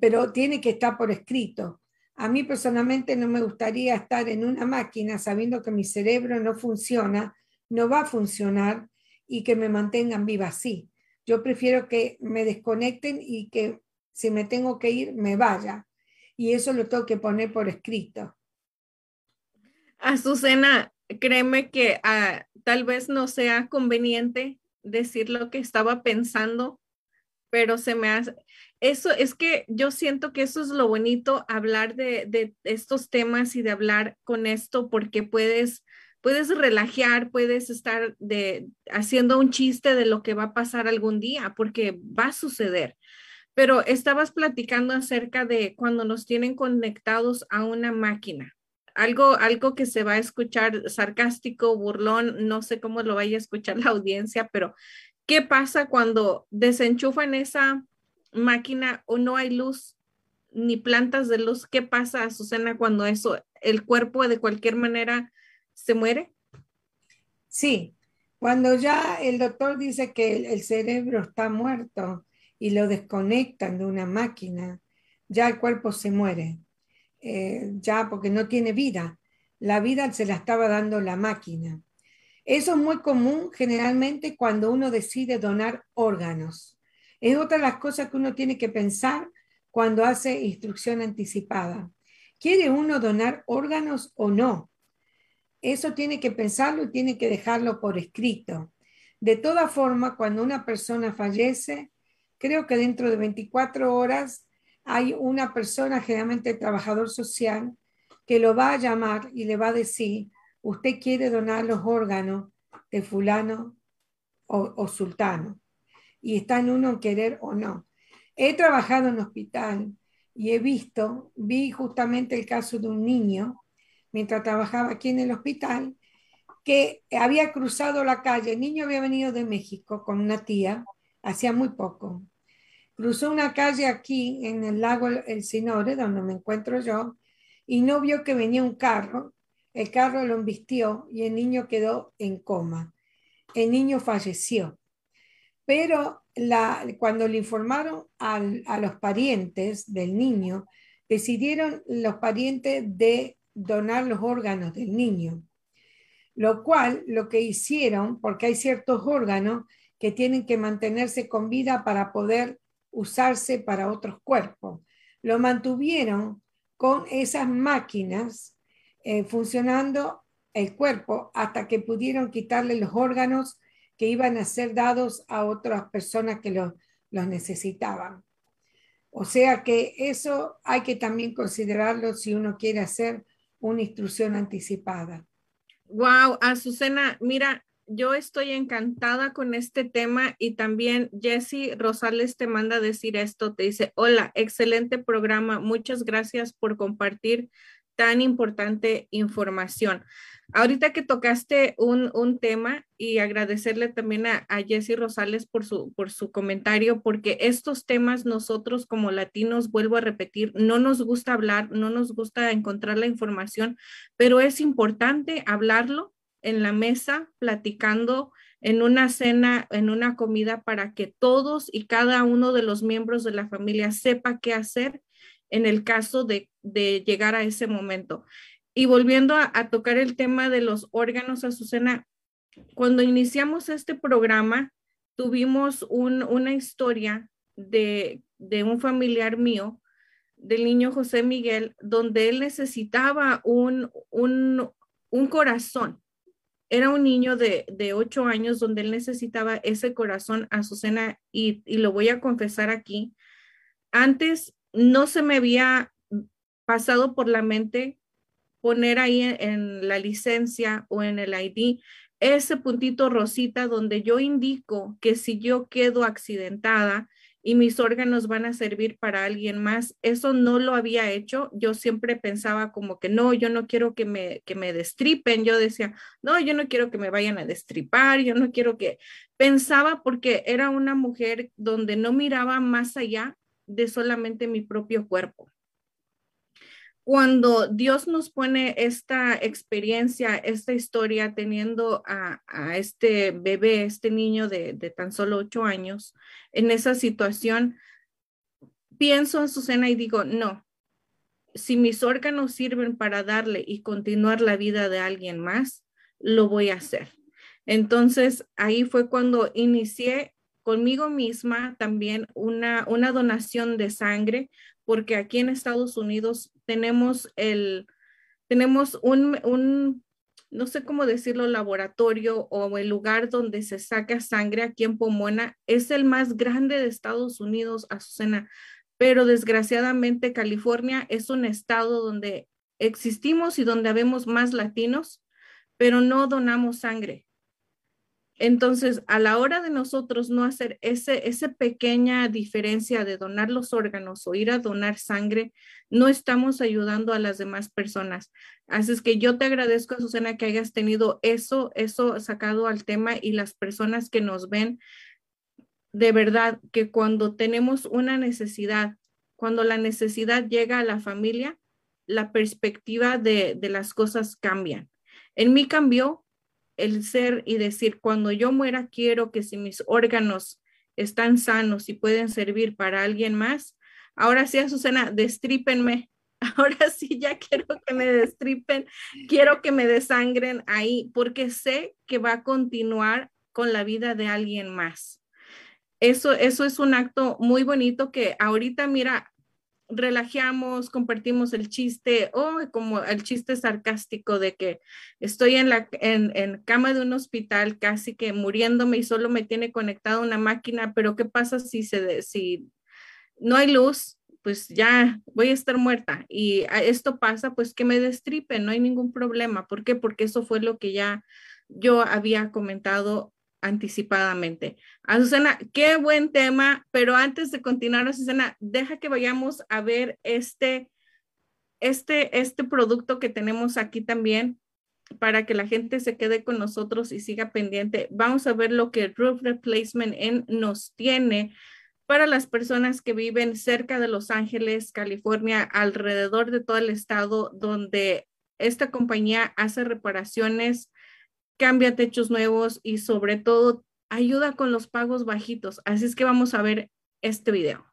pero tiene que estar por escrito. A mí personalmente no me gustaría estar en una máquina sabiendo que mi cerebro no funciona, no va a funcionar y que me mantengan viva así. Yo prefiero que me desconecten y que si me tengo que ir, me vaya. Y eso lo tengo que poner por escrito. Azucena, créeme que tal vez no sea conveniente decir lo que estaba pensando, pero se me hace... Eso es que yo siento que eso es lo bonito, hablar de estos temas y de hablar con esto, porque puedes relajar, puedes estar haciendo un chiste de lo que va a pasar algún día, porque va a suceder. Pero estabas platicando acerca de cuando nos tienen conectados a una máquina. Algo que se va a escuchar sarcástico, burlón, no sé cómo lo vaya a escuchar la audiencia, pero ¿qué pasa cuando desenchufan esa máquina o no hay luz ni plantas de luz? ¿Qué pasa, Azucena, cuando eso, el cuerpo de cualquier manera se muere? Sí, cuando ya el doctor dice que el cerebro está muerto y lo desconectan de una máquina, ya el cuerpo se muere. Ya porque no tiene vida, la vida se la estaba dando la máquina. Eso es muy común generalmente cuando uno decide donar órganos. Es otra de las cosas que uno tiene que pensar cuando hace instrucción anticipada. ¿Quiere uno donar órganos o no? Eso tiene que pensarlo y tiene que dejarlo por escrito. De toda forma, cuando una persona fallece, creo que dentro de 24 horas hay una persona, generalmente trabajador social, que lo va a llamar y le va a decir, usted quiere donar los órganos de fulano o sultano. Y está en uno en querer o no. He trabajado en hospital y vi justamente el caso de un niño, mientras trabajaba aquí en el hospital, que había cruzado la calle. El niño había venido de México con una tía, hacía muy poco. Cruzó una calle aquí en el lago El Sinore, donde me encuentro yo, y no vio que venía un carro. El carro lo embistió y el niño quedó en coma. El niño falleció. Pero cuando le informaron a los parientes del niño, decidieron los parientes de donar los órganos del niño. Lo cual, lo que hicieron, porque hay ciertos órganos que tienen que mantenerse con vida para poder usarse para otros cuerpos. Lo mantuvieron con esas máquinas funcionando el cuerpo hasta que pudieron quitarle los órganos que iban a ser dados a otras personas que los los necesitaban. O sea que eso hay que también considerarlo si uno quiere hacer una instrucción anticipada. Wow, Azucena, mira, yo estoy encantada con este tema y también Jessy Rosales te manda a decir esto, te dice, hola, excelente programa, muchas gracias por compartir tan importante información. Ahorita que tocaste un tema y agradecerle también a Jessy Rosales por su comentario, porque estos temas nosotros como latinos, vuelvo a repetir, no nos gusta hablar, no nos gusta encontrar la información, pero es importante hablarlo en la mesa, platicando en una cena, en una comida, para que todos y cada uno de los miembros de la familia sepa qué hacer en el caso de llegar a ese momento. Y volviendo a tocar el tema de los órganos, Azucena, cuando iniciamos este programa, tuvimos una historia de un familiar mío, del niño José Miguel, donde él necesitaba un corazón. Era un niño de 8 años donde él necesitaba ese corazón, Azucena, y lo voy a confesar aquí. Antes no se me había pasado por la mente poner ahí en la licencia o en el ID ese puntito rosita donde yo indico que si yo quedo accidentada y mis órganos van a servir para alguien más. Eso no lo había hecho. Yo siempre pensaba como que no, yo no quiero que me destripen. Yo decía, no, yo no quiero que me vayan a destripar. Yo no quiero que... Pensaba porque era una mujer donde no miraba más allá de solamente mi propio cuerpo. Cuando Dios nos pone esta experiencia, esta historia, teniendo a este bebé, este niño de tan solo 8 años, en esa situación, pienso, Azucena, y digo, no, si mis órganos sirven para darle y continuar la vida de alguien más, lo voy a hacer. Entonces, ahí fue cuando inicié conmigo misma también una donación de sangre, porque aquí en Estados Unidos tenemos un, no sé cómo decirlo, laboratorio o el lugar donde se saca sangre aquí en Pomona. Es el más grande de Estados Unidos, Azucena, pero desgraciadamente California es un estado donde existimos y donde habemos más latinos, pero no donamos sangre. Entonces, a la hora de nosotros no hacer esa pequeña diferencia de donar los órganos o ir a donar sangre, no estamos ayudando a las demás personas. Así es que yo te agradezco, Azucena, que hayas tenido eso sacado al tema, y las personas que nos ven, de verdad, que cuando tenemos una necesidad, cuando la necesidad llega a la familia, la perspectiva de las cosas cambian. En mí cambió el ser y decir, cuando yo muera, quiero que si mis órganos están sanos y pueden servir para alguien más, ahora sí, Azucena, destrípenme. Ahora sí, ya quiero que me destripen, quiero que me desangren ahí, porque sé que va a continuar con la vida de alguien más. Eso es un acto muy bonito que ahorita, mira, relajamos, compartimos el chiste, como el chiste sarcástico de que estoy en cama de un hospital casi que muriéndome y solo me tiene conectada una máquina, pero ¿qué pasa si no hay luz? Pues ya voy a estar muerta, y esto pasa, pues que me destripen, no hay ningún problema. ¿Por qué? Porque eso fue lo que ya yo había comentado anticipadamente. Azucena, qué buen tema, pero antes de continuar, Azucena, deja que vayamos a ver este producto que tenemos aquí también, para que la gente se quede con nosotros y siga pendiente. Vamos a ver lo que Roof Replacement Inc. nos tiene para las personas que viven cerca de Los Ángeles, California, alrededor de todo el estado, donde esta compañía hace reparaciones, cambia techos nuevos y sobre todo ayuda con los pagos bajitos. Así es que vamos a ver este video.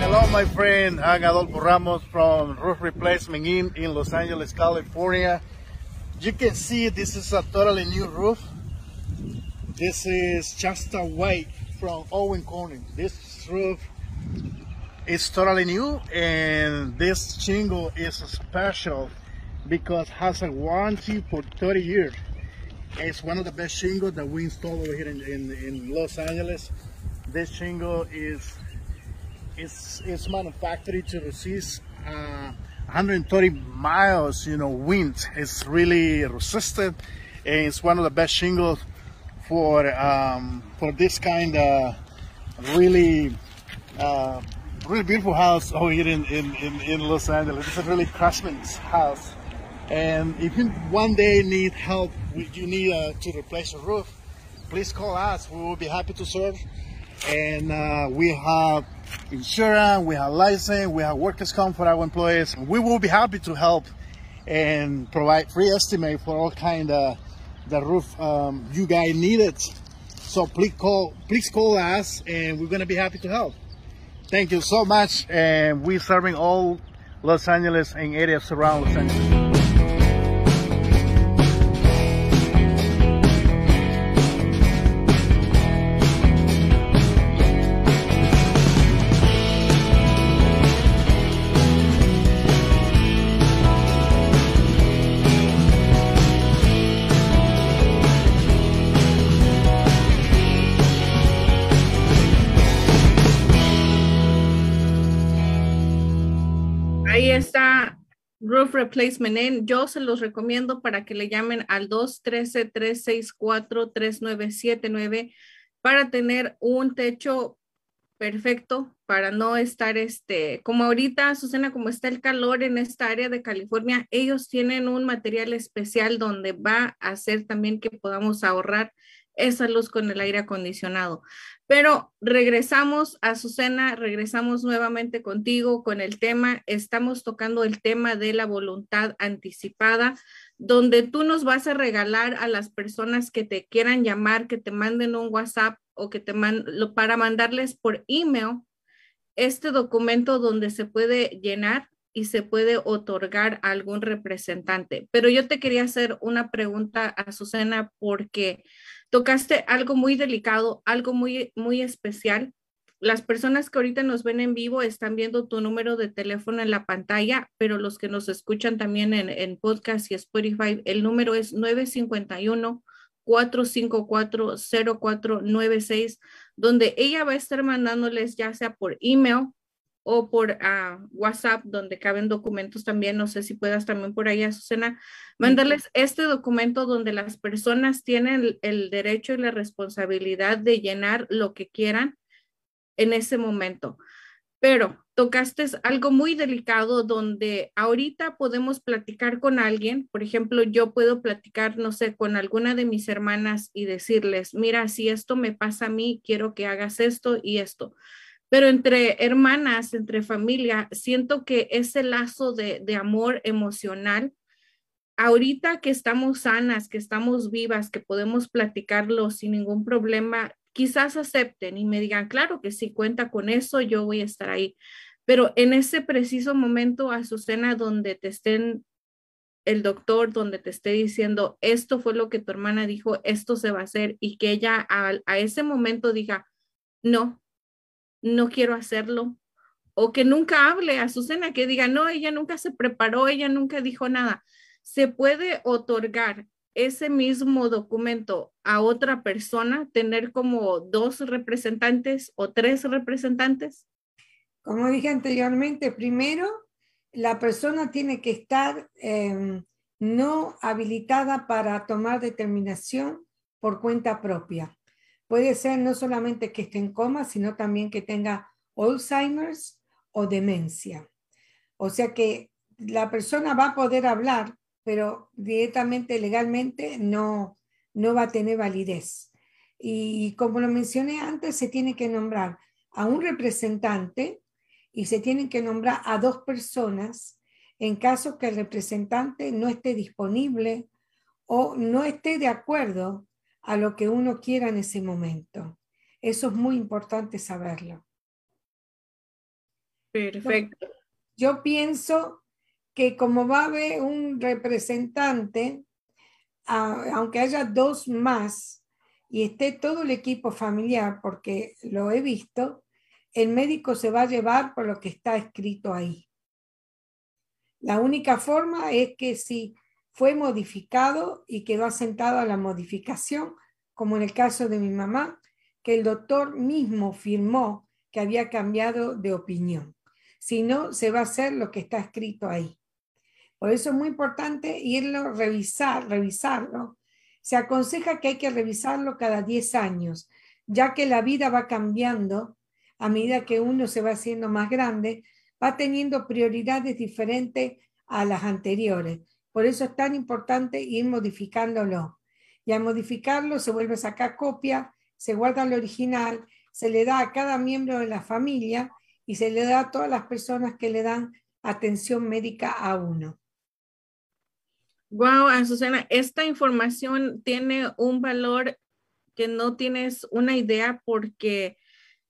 Hello, my friend. I'm Adolfo Ramos from Roof Replacement Inc. in Los Angeles, California. You can see this is a totally new roof. This is just a white from Owen Corning. This roof It's totally new, and this shingle is special because it has a warranty for 30 years. It's one of the best shingles that we installed over here in Los Angeles. This shingle is manufactured to resist 130 miles, you know, wind. It's really resistant, and it's one of the best shingles for this kind of really beautiful house over here in Los Angeles. It's a really craftsman's house. And if you one day need help, you need to replace your roof, please call us. We will be happy to serve. And we have insurance, we have license, we have workers' comp for our employees. We will be happy to help and provide free estimate for all kind of the roof you guys need it. So please call us, and we're gonna be happy to help. Thank you so much, and we're serving all Los Angeles and areas around Los Angeles. Ahí está Roof Replacement Inc. Yo se los recomiendo para que le llamen al 213-364-3979 para tener un techo perfecto, para no estar como ahorita, Azucena, como está el calor en esta área de California. Ellos tienen un material especial donde va a hacer también que podamos ahorrar esa luz con el aire acondicionado. Pero regresamos, Azucena, regresamos nuevamente contigo con el tema. Estamos tocando el tema de la voluntad anticipada, donde tú nos vas a regalar a las personas que te quieran llamar, que te manden un WhatsApp o que te manden para mandarles por email este documento donde se puede llenar y se puede otorgar a algún representante. Pero yo te quería hacer una pregunta, Azucena, porque tocaste algo muy delicado, algo muy, muy especial. Las personas que ahorita nos ven en vivo están viendo tu número de teléfono en la pantalla, pero los que nos escuchan también en podcast y Spotify, el número es 951-454-0496, donde ella va a estar mandándoles ya sea por email o por WhatsApp, donde caben documentos también. No sé si puedas también por ahí, Azucena, mandarles este documento donde las personas tienen el derecho y la responsabilidad de llenar lo que quieran en ese momento. Pero tocaste algo muy delicado donde ahorita podemos platicar con alguien. Por ejemplo, yo puedo platicar, no sé, con alguna de mis hermanas y decirles, mira, si esto me pasa a mí, quiero que hagas esto y esto. Pero entre hermanas, entre familia, siento que ese lazo de amor emocional, ahorita que estamos sanas, que estamos vivas, que podemos platicarlo sin ningún problema, quizás acepten y me digan, claro que sí, cuenta con eso, yo voy a estar ahí. Pero en ese preciso momento, Azucena, donde te estén el doctor, donde te esté diciendo, esto fue lo que tu hermana dijo, esto se va a hacer, y que ella a ese momento diga, no quiero hacerlo, o que nunca hable, Azucena, que diga, no, ella nunca se preparó, ella nunca dijo nada. Se puede otorgar ese mismo documento a otra persona, tener como 2 representantes o 3 representantes. Como dije anteriormente, primero, la persona tiene que estar no habilitada para tomar determinación por cuenta propia. Puede ser no solamente que esté en coma, sino también que tenga Alzheimer's o demencia. O sea que la persona va a poder hablar, pero directamente, legalmente, no va a tener validez. Y como lo mencioné antes, se tiene que nombrar a un representante y se tienen que nombrar a 2 personas en caso que el representante no esté disponible o no esté de acuerdo a lo que uno quiera en ese momento. Eso es muy importante saberlo. Perfecto. Yo pienso que como va a haber un representante, aunque haya 2 más y esté todo el equipo familiar, porque lo he visto, el médico se va a llevar por lo que está escrito ahí. La única forma es que si fue modificado y quedó asentado a la modificación, como en el caso de mi mamá, que el doctor mismo firmó que había cambiado de opinión. Si no, se va a hacer lo que está escrito ahí. Por eso es muy importante irlo revisarlo. Se aconseja que hay que revisarlo cada 10 años, ya que la vida va cambiando a medida que uno se va haciendo más grande, va teniendo prioridades diferentes a las anteriores. Por eso es tan importante ir modificándolo. Y al modificarlo se vuelve a sacar copia, se guarda el original, se le da a cada miembro de la familia y se le da a todas las personas que le dan atención médica a uno. Wow, Azucena, esta información tiene un valor que no tienes una idea porque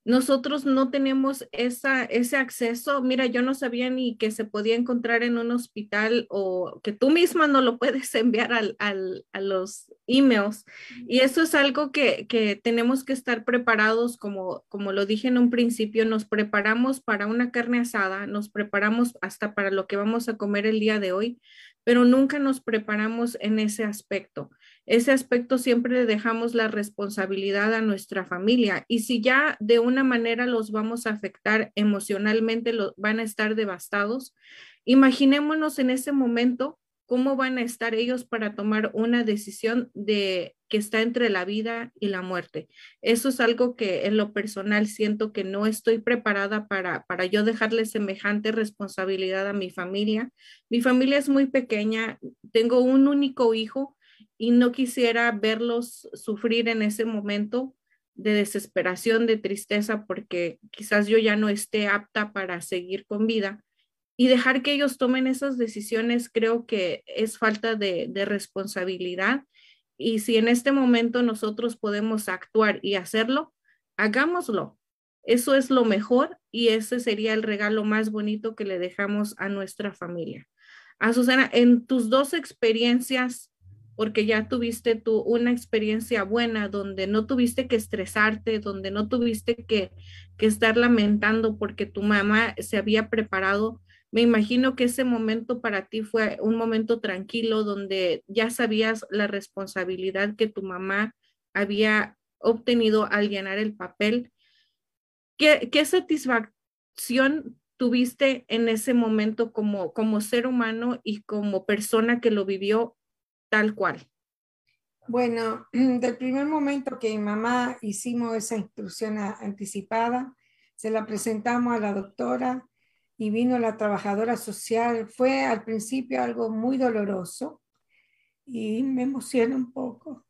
nosotros no tenemos ese acceso. Mira, yo no sabía ni que se podía encontrar en un hospital o que tú misma no lo puedes enviar a los emails. Y eso es algo que tenemos que estar preparados, como lo dije en un principio, nos preparamos para una carne asada, nos preparamos hasta para lo que vamos a comer el día de hoy, pero nunca nos preparamos en ese aspecto. Ese aspecto siempre le dejamos la responsabilidad a nuestra familia y si ya de una manera los vamos a afectar emocionalmente, van a estar devastados. Imaginémonos en ese momento cómo van a estar ellos para tomar una decisión de que está entre la vida y la muerte. Eso es algo que en lo personal siento que no estoy preparada para yo dejarle semejante responsabilidad a mi familia. Mi familia es muy pequeña, tengo un único hijo y no quisiera verlos sufrir en ese momento de desesperación, de tristeza, porque quizás yo ya no esté apta para seguir con vida. Y dejar que ellos tomen esas decisiones creo que es falta de responsabilidad. Y si en este momento nosotros podemos actuar y hacerlo, hagámoslo. Eso es lo mejor y ese sería el regalo más bonito que le dejamos a nuestra familia. Azucena, en tus dos experiencias, porque ya tuviste tú una experiencia buena donde no tuviste que estresarte, donde no tuviste que estar lamentando porque tu mamá se había preparado. Me imagino que ese momento para ti fue un momento tranquilo donde ya sabías la responsabilidad que tu mamá había obtenido al llenar el papel. ¿Qué satisfacción tuviste en ese momento como ser humano y como persona que lo vivió tal cual? Bueno, del primer momento que mi mamá hicimos esa instrucción anticipada, se la presentamos a la doctora, y vino la trabajadora social. Fue al principio algo muy doloroso y me emocionó un poco.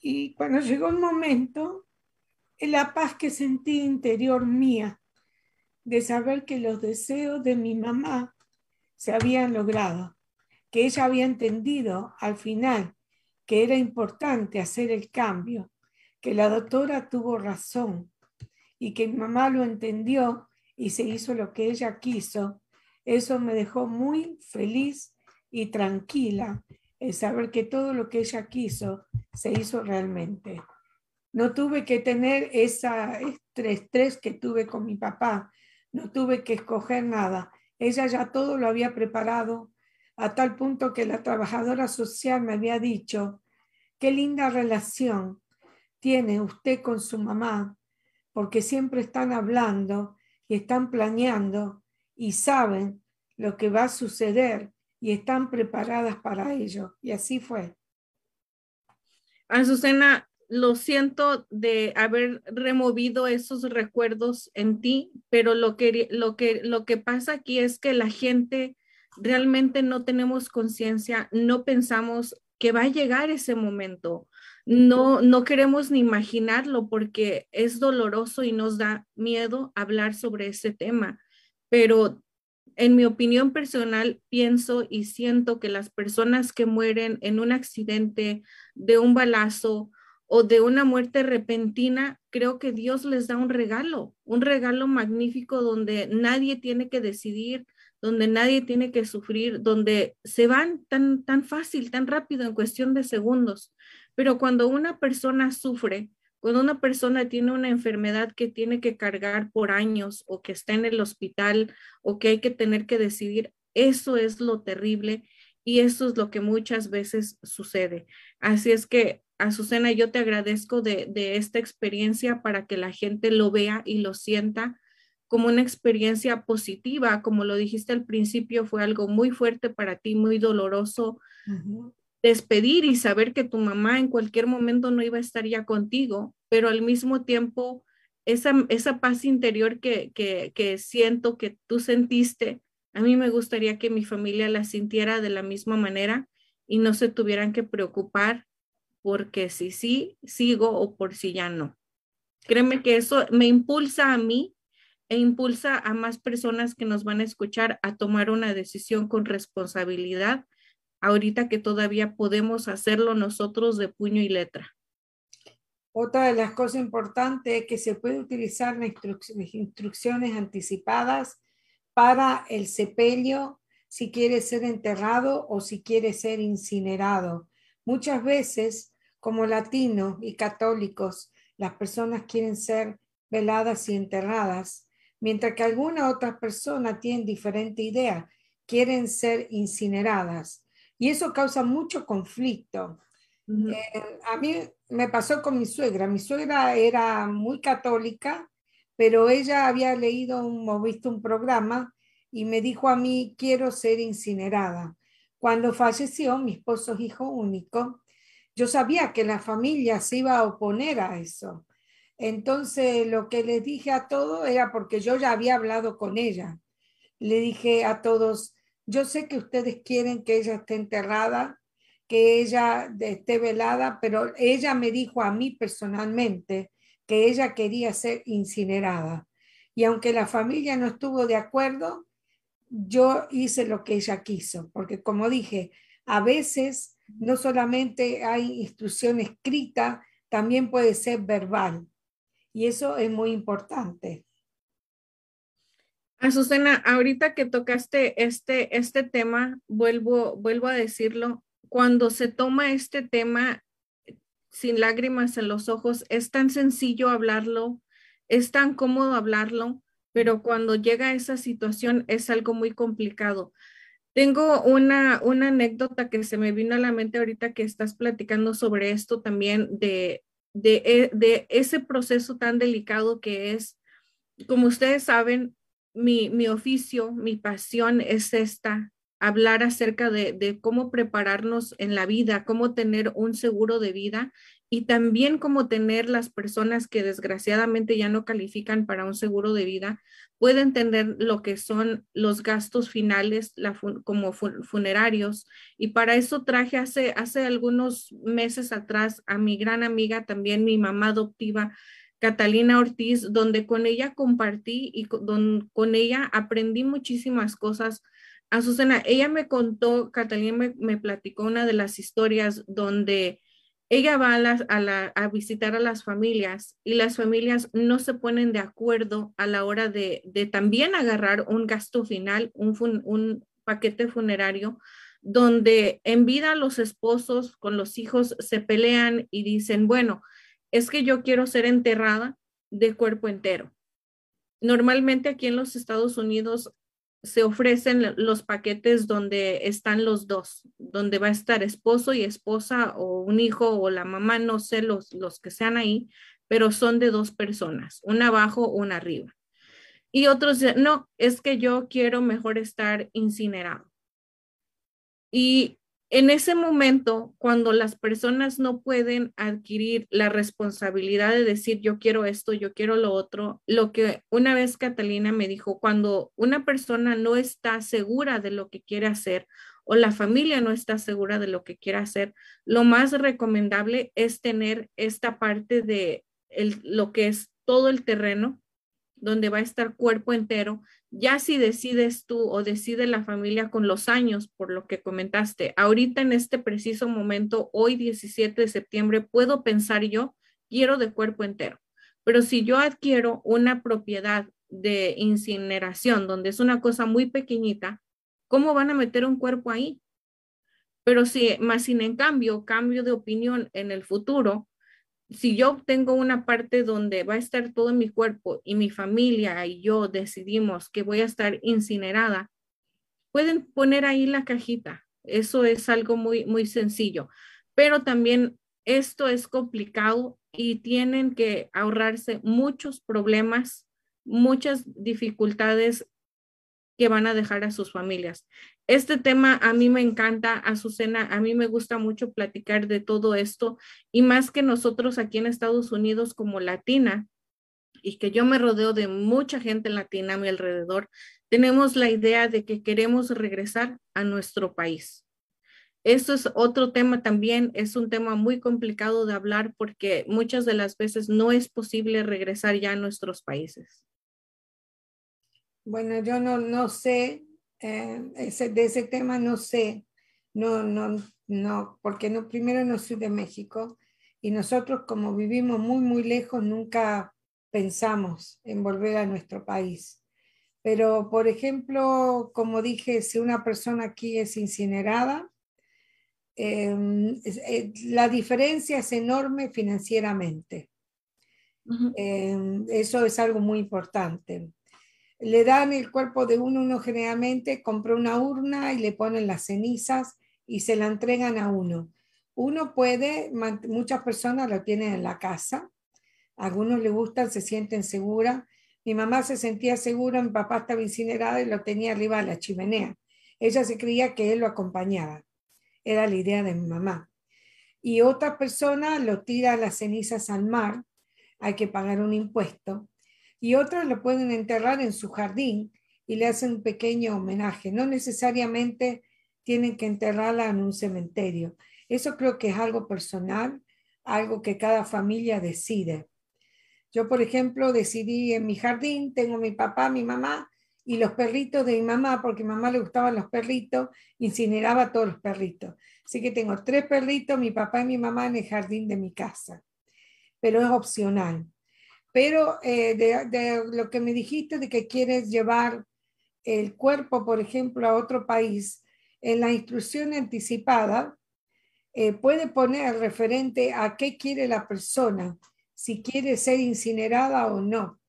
Y cuando llegó el momento, la paz que sentí interior mía de saber que los deseos de mi mamá se habían logrado, que ella había entendido al final que era importante hacer el cambio, que la doctora tuvo razón y que mi mamá lo entendió y se hizo lo que ella quiso. Eso me dejó muy feliz y tranquila, el saber que todo lo que ella quiso se hizo realmente. No tuve que tener ese estrés que tuve con mi papá, no tuve que escoger nada. Ella ya todo lo había preparado, a tal punto que la trabajadora social me había dicho, qué linda relación tiene usted con su mamá, porque siempre están hablando y están planeando y saben lo que va a suceder y están preparadas para ello. Y así fue. Azucena, lo siento de haber removido esos recuerdos en ti, pero lo que pasa aquí es que la gente realmente no tenemos conciencia, no pensamos que va a llegar ese momento. No queremos ni imaginarlo porque es doloroso y nos da miedo hablar sobre ese tema. Pero en mi opinión personal, pienso y siento que las personas que mueren en un accidente, de un balazo o de una muerte repentina, creo que Dios les da un regalo magnífico donde nadie tiene que decidir, donde nadie tiene que sufrir, donde se van tan fácil, tan rápido en cuestión de segundos. Pero cuando una persona sufre, Cuando una persona tiene una enfermedad que tiene que cargar por años o que está en el hospital o que hay que tener que decidir, eso es lo terrible y eso es lo que muchas veces sucede. Así es que, Azucena, yo te agradezco de esta experiencia para que la gente lo vea y lo sienta como una experiencia positiva. Como lo dijiste al principio, fue algo muy fuerte para ti, muy doloroso. Uh-huh. Despedir y saber que tu mamá en cualquier momento no iba a estar ya contigo, pero al mismo tiempo esa paz interior que siento que tú sentiste, a mí me gustaría que mi familia la sintiera de la misma manera y no se tuvieran que preocupar porque si sí, sigo o por si ya no. Créeme que eso me impulsa a mí e impulsa a más personas que nos van a escuchar a tomar una decisión con responsabilidad ahorita que todavía podemos hacerlo nosotros de puño y letra. Otra de las cosas importantes es que se puede utilizar las instrucciones anticipadas para el sepelio, si quiere ser enterrado o si quiere ser incinerado. Muchas veces, como latinos y católicos, las personas quieren ser veladas y enterradas, mientras que alguna otra persona tiene diferente idea, quieren ser incineradas. Y eso causa mucho conflicto. Uh-huh. A mí me pasó con mi suegra. Mi suegra era muy católica, pero ella había leído o visto un programa y me dijo a mí, quiero ser incinerada. Cuando falleció, mi esposo es hijo único. Yo sabía que la familia se iba a oponer a eso. Entonces, lo que les dije a todos era porque yo ya había hablado con ella. Le dije a todos, yo sé que ustedes quieren que ella esté enterrada, que ella esté velada, pero ella me dijo a mí personalmente que ella quería ser incinerada. Y aunque la familia no estuvo de acuerdo, yo hice lo que ella quiso. Porque como dije, a veces no solamente hay instrucción escrita, también puede ser verbal. Y eso es muy importante. Azucena, ahorita que tocaste este tema, vuelvo a decirlo, cuando se toma este tema sin lágrimas en los ojos, es tan sencillo hablarlo, es tan cómodo hablarlo, pero cuando llega a esa situación es algo muy complicado. Tengo una anécdota que se me vino a la mente ahorita que estás platicando sobre esto también, de ese proceso tan delicado que es, como ustedes saben, mi oficio, mi pasión es esta, hablar acerca de cómo prepararnos en la vida, cómo tener un seguro de vida y también cómo tener las personas que desgraciadamente ya no califican para un seguro de vida, pueden tener lo que son los gastos finales como funerarios. Y para eso traje hace algunos meses atrás a mi gran amiga, también mi mamá adoptiva, Catalina Ortiz, donde con ella compartí y con ella aprendí muchísimas cosas. Azucena, ella me contó, Catalina me platicó una de las historias donde ella va a visitar a las familias y las familias no se ponen de acuerdo a la hora de también agarrar un gasto final, un paquete funerario, donde en vida los esposos con los hijos se pelean y dicen, bueno, es que yo quiero ser enterrada de cuerpo entero. Normalmente aquí en los Estados Unidos se ofrecen los paquetes donde están los dos, donde va a estar esposo y esposa o un hijo o la mamá, no sé los que sean ahí, pero son de dos personas, una abajo, una arriba. Y otros, no, es que yo quiero mejor estar incinerado. Y en ese momento, cuando las personas no pueden adquirir la responsabilidad de decir yo quiero esto, yo quiero lo otro, lo que una vez Catalina me dijo, cuando una persona no está segura de lo que quiere hacer o la familia no está segura de lo que quiere hacer, lo más recomendable es tener esta parte de lo que es todo el terreno, donde va a estar cuerpo entero, ya si decides tú o decide la familia con los años, por lo que comentaste. Ahorita en este preciso momento, hoy 17 de septiembre, puedo pensar yo, quiero de cuerpo entero. Pero si yo adquiero una propiedad de incineración, donde es una cosa muy pequeñita, ¿cómo van a meter un cuerpo ahí? Pero si, más sin en cambio de opinión en el futuro, si yo tengo una parte donde va a estar todo mi cuerpo y mi familia y yo decidimos que voy a estar incinerada, pueden poner ahí la cajita. Eso es algo muy, muy sencillo. Pero también esto es complicado y tienen que ahorrarse muchos problemas, muchas dificultades que van a dejar a sus familias. Este tema a mí me encanta, Azucena, a mí me gusta mucho platicar de todo esto, y más que nosotros aquí en Estados Unidos como latina, y que yo me rodeo de mucha gente latina a mi alrededor, tenemos la idea de que queremos regresar a nuestro país. Esto es otro tema también, es un tema muy complicado de hablar porque muchas de las veces no es posible regresar ya a nuestros países. Bueno, yo no sé, de ese tema no sé, no, porque primero no soy de México y nosotros como vivimos muy, muy lejos nunca pensamos en volver a nuestro país. Pero, por ejemplo, como dije, si una persona aquí es incinerada, la diferencia es enorme financieramente. Uh-huh. Eso es algo muy importante. Le dan el cuerpo de uno generalmente compra una urna y le ponen las cenizas y se la entregan a uno. Uno puede, muchas personas lo tienen en la casa, a algunos les gustan, se sienten seguras. Mi mamá se sentía segura, mi papá estaba incinerado y lo tenía arriba de la chimenea. Ella se creía que él lo acompañaba. Era la idea de mi mamá. Y otra persona lo tira las cenizas al mar, hay que pagar un impuesto. Y otras lo pueden enterrar en su jardín y le hacen un pequeño homenaje. No necesariamente tienen que enterrarla en un cementerio. Eso creo que es algo personal, algo que cada familia decide. Yo, por ejemplo, decidí en mi jardín, tengo mi papá, mi mamá y los perritos de mi mamá, porque a mi mamá le gustaban los perritos, incineraba a todos los perritos. Así que tengo 3 perritos, mi papá y mi mamá en el jardín de mi casa. Pero es opcional. Pero de lo que me dijiste de que quieres llevar el cuerpo, por ejemplo, a otro país, en la instrucción anticipada puede poner referente a qué quiere la persona, si quiere ser incinerada o no.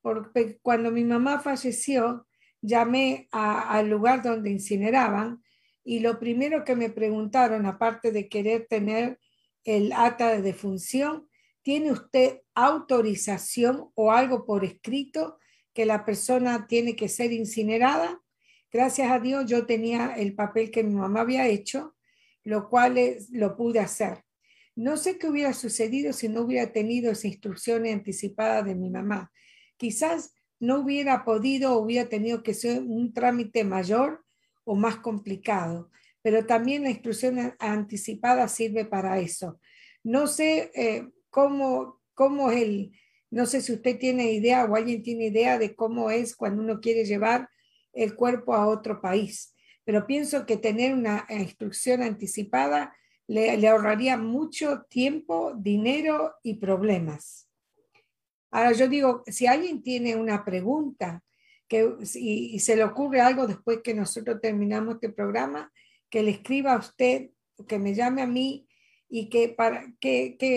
Porque cuando mi mamá falleció, llamé al lugar donde incineraban y lo primero que me preguntaron, aparte de querer tener el acta de defunción, ¿tiene usted autorización o algo por escrito que la persona tiene que ser incinerada? Gracias a Dios yo tenía el papel que mi mamá había hecho, lo cual lo pude hacer. No sé qué hubiera sucedido si no hubiera tenido esas instrucciones anticipadas de mi mamá. Quizás no hubiera podido o hubiera tenido que ser un trámite mayor o más complicado, pero también la instrucción anticipada sirve para eso. No sé... ¿Cómo es no sé si usted tiene idea o alguien tiene idea de cómo es cuando uno quiere llevar el cuerpo a otro país? Pero pienso que tener una instrucción anticipada le ahorraría mucho tiempo, dinero y problemas. Ahora yo digo, si alguien tiene una pregunta y se le ocurre algo después que nosotros terminamos este programa, que le escriba a usted, que me llame a mí, y que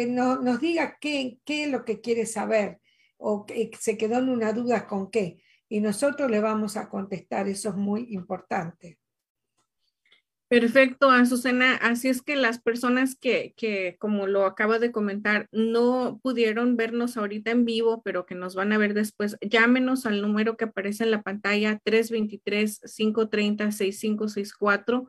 nos diga qué es lo que quiere saber o que se quedó en una duda con qué. Y nosotros le vamos a contestar, eso es muy importante. Perfecto, Azucena. Así es que las personas que como lo acaba de comentar, no pudieron vernos ahorita en vivo, pero que nos van a ver después, llámenos al número que aparece en la pantalla, 323-530-6564.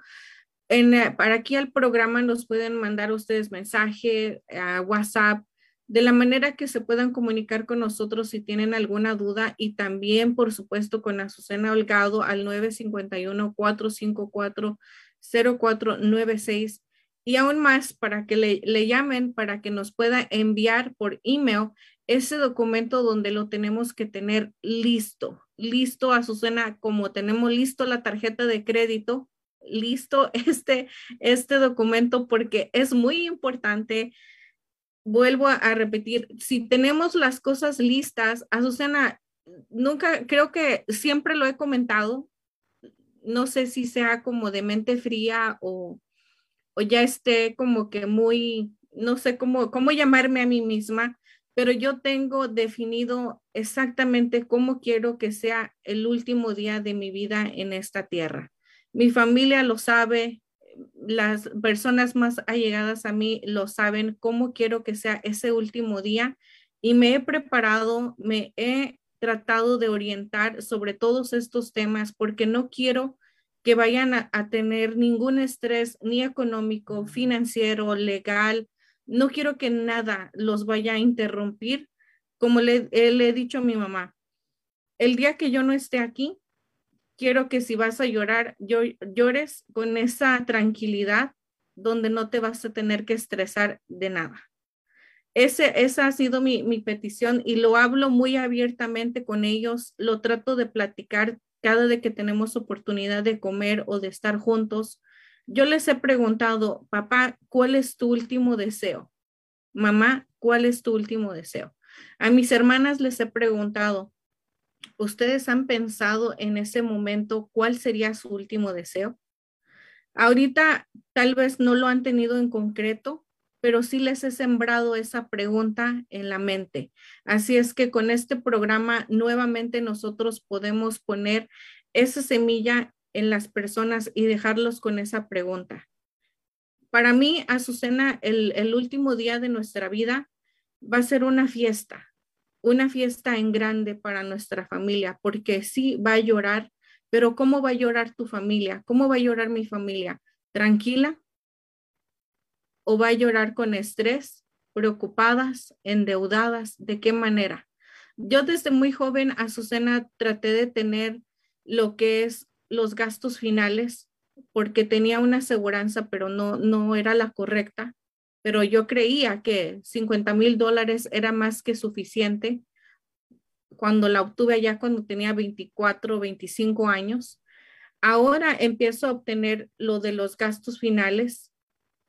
Para aquí al programa nos pueden mandar ustedes mensaje, WhatsApp, de la manera que se puedan comunicar con nosotros si tienen alguna duda, y también, por supuesto, con Azucena Holgado al 951-454-0496, y aún más para que le llamen para que nos pueda enviar por email ese documento donde lo tenemos que tener listo, Azucena, como tenemos listo la tarjeta de crédito. Listo este documento, porque es muy importante. Vuelvo a repetir, si tenemos las cosas listas, Azucena, nunca, creo que siempre lo he comentado, no sé si sea como de mente fría o ya esté como que muy no sé cómo llamarme a mí misma, pero yo tengo definido exactamente cómo quiero que sea el último día de mi vida en esta tierra. Mi familia lo sabe, las personas más allegadas a mí lo saben, cómo quiero que sea ese último día, y me he preparado, me he tratado de orientar sobre todos estos temas porque no quiero que vayan a tener ningún estrés, ni económico, financiero, legal. No quiero que nada los vaya a interrumpir. Como le he dicho a mi mamá, el día que yo no esté aquí, quiero que si vas a llorar, llores con esa tranquilidad donde no te vas a tener que estresar de nada. Esa ha sido mi petición, y lo hablo muy abiertamente con ellos. Lo trato de platicar cada vez que tenemos oportunidad de comer o de estar juntos. Yo les he preguntado, papá, ¿cuál es tu último deseo? Mamá, ¿cuál es tu último deseo? A mis hermanas les he preguntado, ¿ustedes han pensado en ese momento cuál sería su último deseo? Ahorita tal vez no lo han tenido en concreto, pero sí les he sembrado esa pregunta en la mente. Así es que con este programa nuevamente nosotros podemos poner esa semilla en las personas y dejarlos con esa pregunta. Para mí, Azucena, el último día de nuestra vida va a ser una fiesta en grande para nuestra familia, porque sí va a llorar, pero ¿cómo va a llorar tu familia? ¿Cómo va a llorar mi familia? ¿Tranquila? ¿O va a llorar con estrés, preocupadas, endeudadas? ¿De qué manera? Yo desde muy joven, Azucena, traté de tener lo que es los gastos finales, porque tenía una aseguranza, pero no era la correcta. Pero yo creía que $50,000 era más que suficiente cuando la obtuve allá cuando tenía 24, 25 años. Ahora empiezo a obtener lo de los gastos finales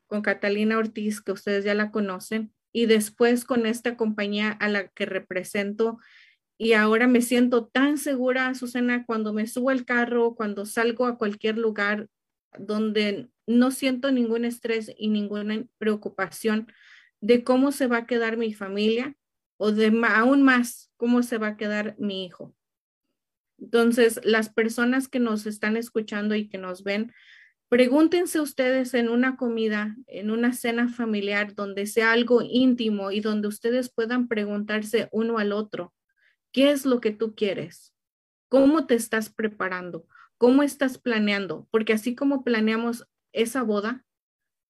con Catalina Ortiz, que ustedes ya la conocen, y después con esta compañía a la que represento. Y ahora me siento tan segura, Azucena, cuando me subo al carro, cuando salgo a cualquier lugar, donde no siento ningún estrés y ninguna preocupación de cómo se va a quedar mi familia, o de aún más, cómo se va a quedar mi hijo. Entonces, las personas que nos están escuchando y que nos ven, pregúntense ustedes en una comida, en una cena familiar donde sea algo íntimo y donde ustedes puedan preguntarse uno al otro, ¿qué es lo que tú quieres? ¿Cómo te estás preparando? ¿Cómo estás planeando? Porque así como planeamos esa boda,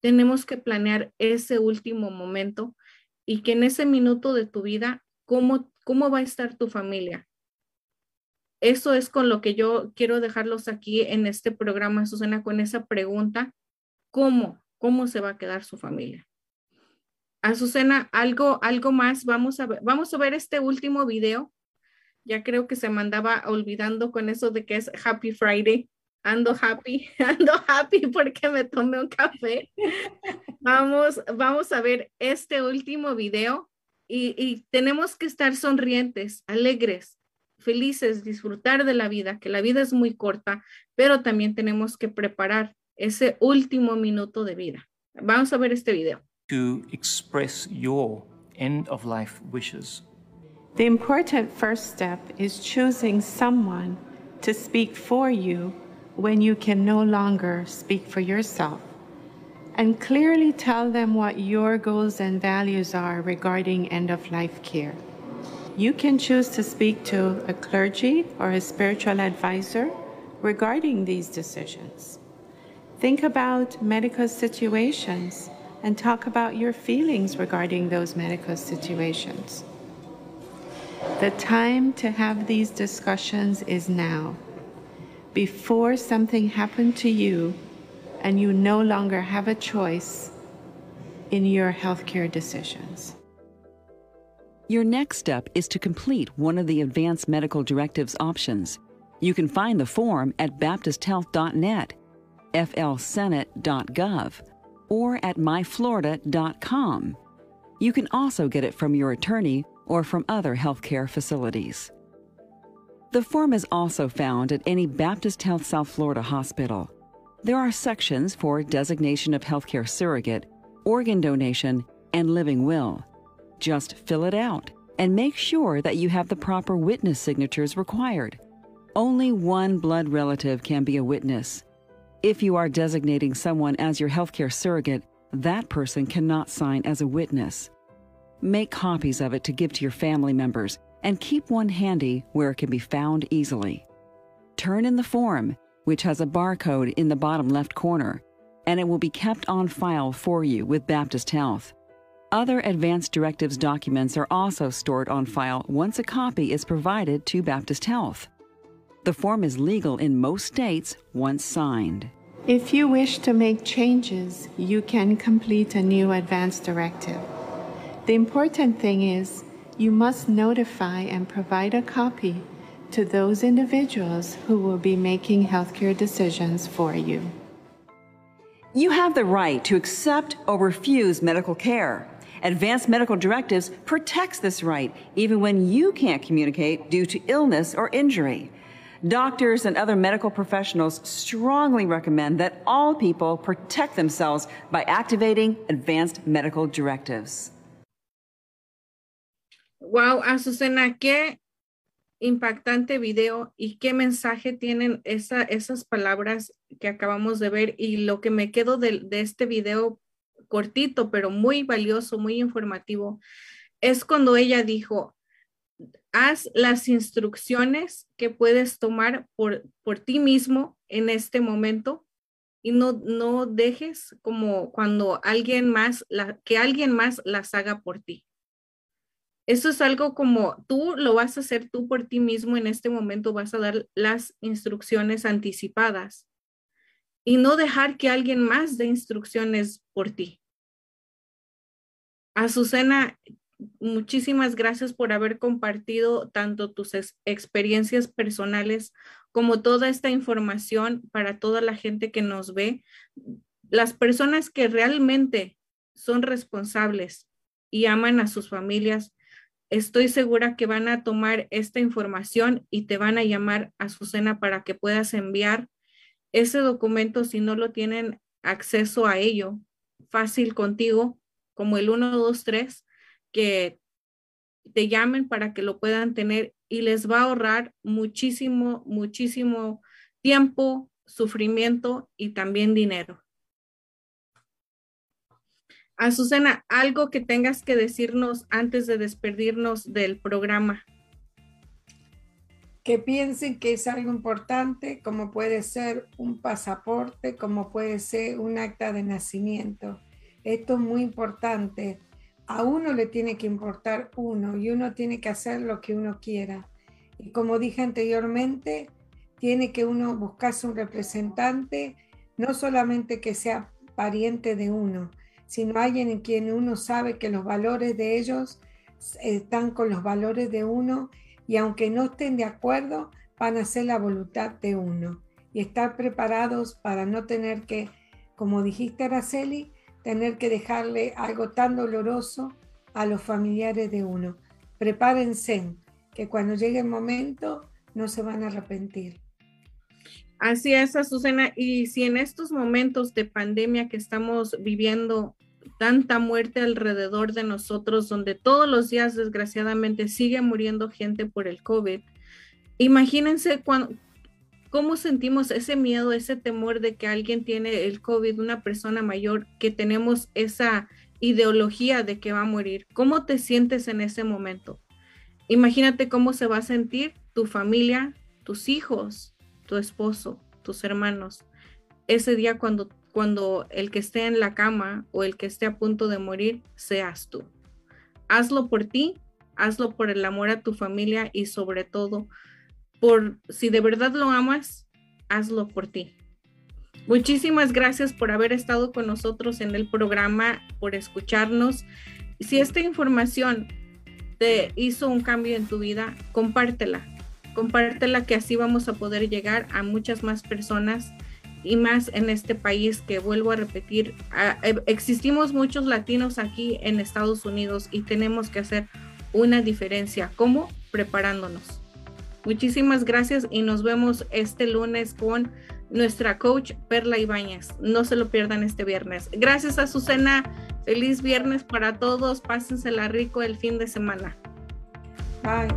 tenemos que planear ese último momento, y que en ese minuto de tu vida, ¿cómo va a estar tu familia? Eso es con lo que yo quiero dejarlos aquí en este programa, Azucena, con esa pregunta, ¿cómo se va a quedar su familia? Azucena, algo más, vamos a ver este último video. Ya creo que se me andaba olvidando con eso de que es Happy Friday. Ando happy porque me tomé un café. Vamos a ver este último video, y tenemos que estar sonrientes, alegres, felices, disfrutar de la vida, que la vida es muy corta, pero también tenemos que preparar ese último minuto de vida. Vamos a ver este video. To express your end of life wishes. The important first step is choosing someone to speak for you when you can no longer speak for yourself, and clearly tell them what your goals and values are regarding end of life care. You can choose to speak to a clergy or a spiritual advisor regarding these decisions. Think about medical situations and talk about your feelings regarding those medical situations. The time to have these discussions is now, before something happened to you and you no longer have a choice in your healthcare decisions. Your next step is to complete one of the Advanced Medical Directives options. You can find the form at baptisthealth.net, flsenate.gov, or at myflorida.com. You can also get it from your attorney or from other healthcare facilities. The form is also found at any Baptist Health South Florida hospital. There are sections for designation of healthcare surrogate, organ donation, and living will. Just fill it out and make sure that you have the proper witness signatures required. Only one blood relative can be a witness. If you are designating someone as your healthcare surrogate, that person cannot sign as a witness. Make copies of it to give to your family members and keep one handy where it can be found easily. Turn in the form, which has a barcode in the bottom left corner, and it will be kept on file for you with Baptist Health. Other Advance Directives documents are also stored on file once a copy is provided to Baptist Health. The form is legal in most states once signed. If you wish to make changes, you can complete a new Advance Directive. The important thing is you must notify and provide a copy to those individuals who will be making healthcare decisions for you. You have the right to accept or refuse medical care. Advance Medical Directives protects this right even when you can't communicate due to illness or injury. Doctors and other medical professionals strongly recommend that all people protect themselves by activating Advanced Medical Directives. Wow, Azucena, qué impactante video y qué mensaje tienen esas palabras que acabamos de ver, y lo que me quedo de este video cortito, pero muy valioso, muy informativo, es cuando ella dijo: haz las instrucciones que puedes tomar por ti mismo en este momento, y no dejes como cuando alguien más las haga por ti. Eso es algo como tú lo vas a hacer tú por ti mismo en este momento, vas a dar las instrucciones anticipadas y no dejar que alguien más dé instrucciones por ti. Azucena, muchísimas gracias por haber compartido tanto tus experiencias personales como toda esta información para toda la gente que nos ve, las personas que realmente son responsables y aman a sus familias. Estoy segura que van a tomar esta información y te van a llamar, Azucena, para que puedas enviar ese documento si no lo tienen acceso a ello fácil contigo, como el 123, que te llamen para que lo puedan tener, y les va a ahorrar muchísimo, muchísimo tiempo, sufrimiento y también dinero. Azucena, algo que tengas que decirnos antes de despedirnos del programa. Que piensen que es algo importante, como puede ser un pasaporte, como puede ser un acta de nacimiento. Esto es muy importante. A uno le tiene que importar uno, y uno tiene que hacer lo que uno quiera. Y como dije anteriormente, tiene que uno buscarse un representante, no solamente que sea pariente de uno, sino alguien en quien uno sabe que los valores de ellos están con los valores de uno, y aunque no estén de acuerdo, van a hacer la voluntad de uno. Y estar preparados para no tener que, como dijiste, Aracely, tener que dejarle algo tan doloroso a los familiares de uno. Prepárense, que cuando llegue el momento no se van a arrepentir. Así es, Azucena, y si en estos momentos de pandemia que estamos viviendo, tanta muerte alrededor de nosotros, donde todos los días desgraciadamente sigue muriendo gente por el COVID, imagínense ¿cómo sentimos ese miedo, ese temor de que alguien tiene el COVID, una persona mayor, que tenemos esa ideología de que va a morir? ¿Cómo te sientes en ese momento? Imagínate cómo se va a sentir tu familia, tus hijos, tu esposo, tus hermanos. Ese día cuando el que esté en la cama o el que esté a punto de morir, seas tú. Hazlo por ti, hazlo por el amor a tu familia y sobre todo, si de verdad lo amas, hazlo por ti. Muchísimas gracias por haber estado con nosotros en el programa, por escucharnos. Si esta información te hizo un cambio en tu vida, compártela, que así vamos a poder llegar a muchas más personas y más en este país que, vuelvo a repetir, existimos muchos latinos aquí en Estados Unidos y tenemos que hacer una diferencia. ¿Cómo? Preparándonos. Muchísimas gracias y nos vemos este lunes con nuestra coach Perla Ibáñez. No se lo pierdan este viernes. Gracias, Azucena. Feliz viernes para todos. Pásensela rico el fin de semana. Bye.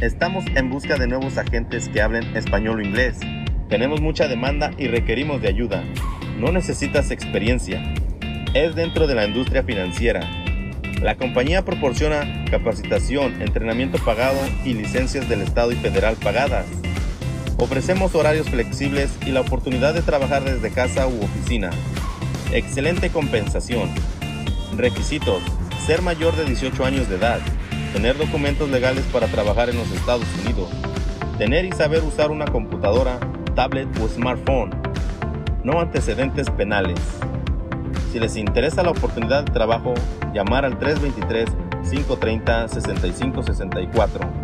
Estamos en busca de nuevos agentes que hablen español o inglés. Tenemos mucha demanda y requerimos de ayuda. No necesitas experiencia. Es dentro de la industria financiera. La compañía proporciona capacitación, entrenamiento pagado y licencias del Estado y federal pagadas. Ofrecemos horarios flexibles y la oportunidad de trabajar desde casa u oficina. Excelente compensación. Requisitos: ser mayor de 18 años de edad. Tener documentos legales para trabajar en los Estados Unidos. Tener y saber usar una computadora, tablet o smartphone. No antecedentes penales. Si les interesa la oportunidad de trabajo, llamar al 323-530-6564.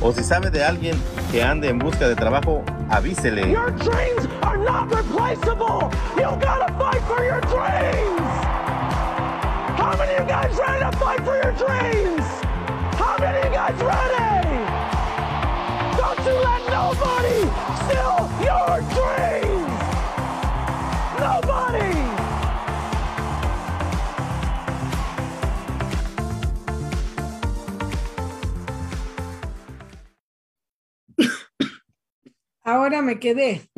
O si sabe de alguien que ande en busca de trabajo, avísele. Your dreams are not replaceable. You gotta fight for your dreams. How many of you guys ready to fight for your dreams? How many of you guys ready? Don't you let nobody steal your dreams! Nobody! Ahora me quedé.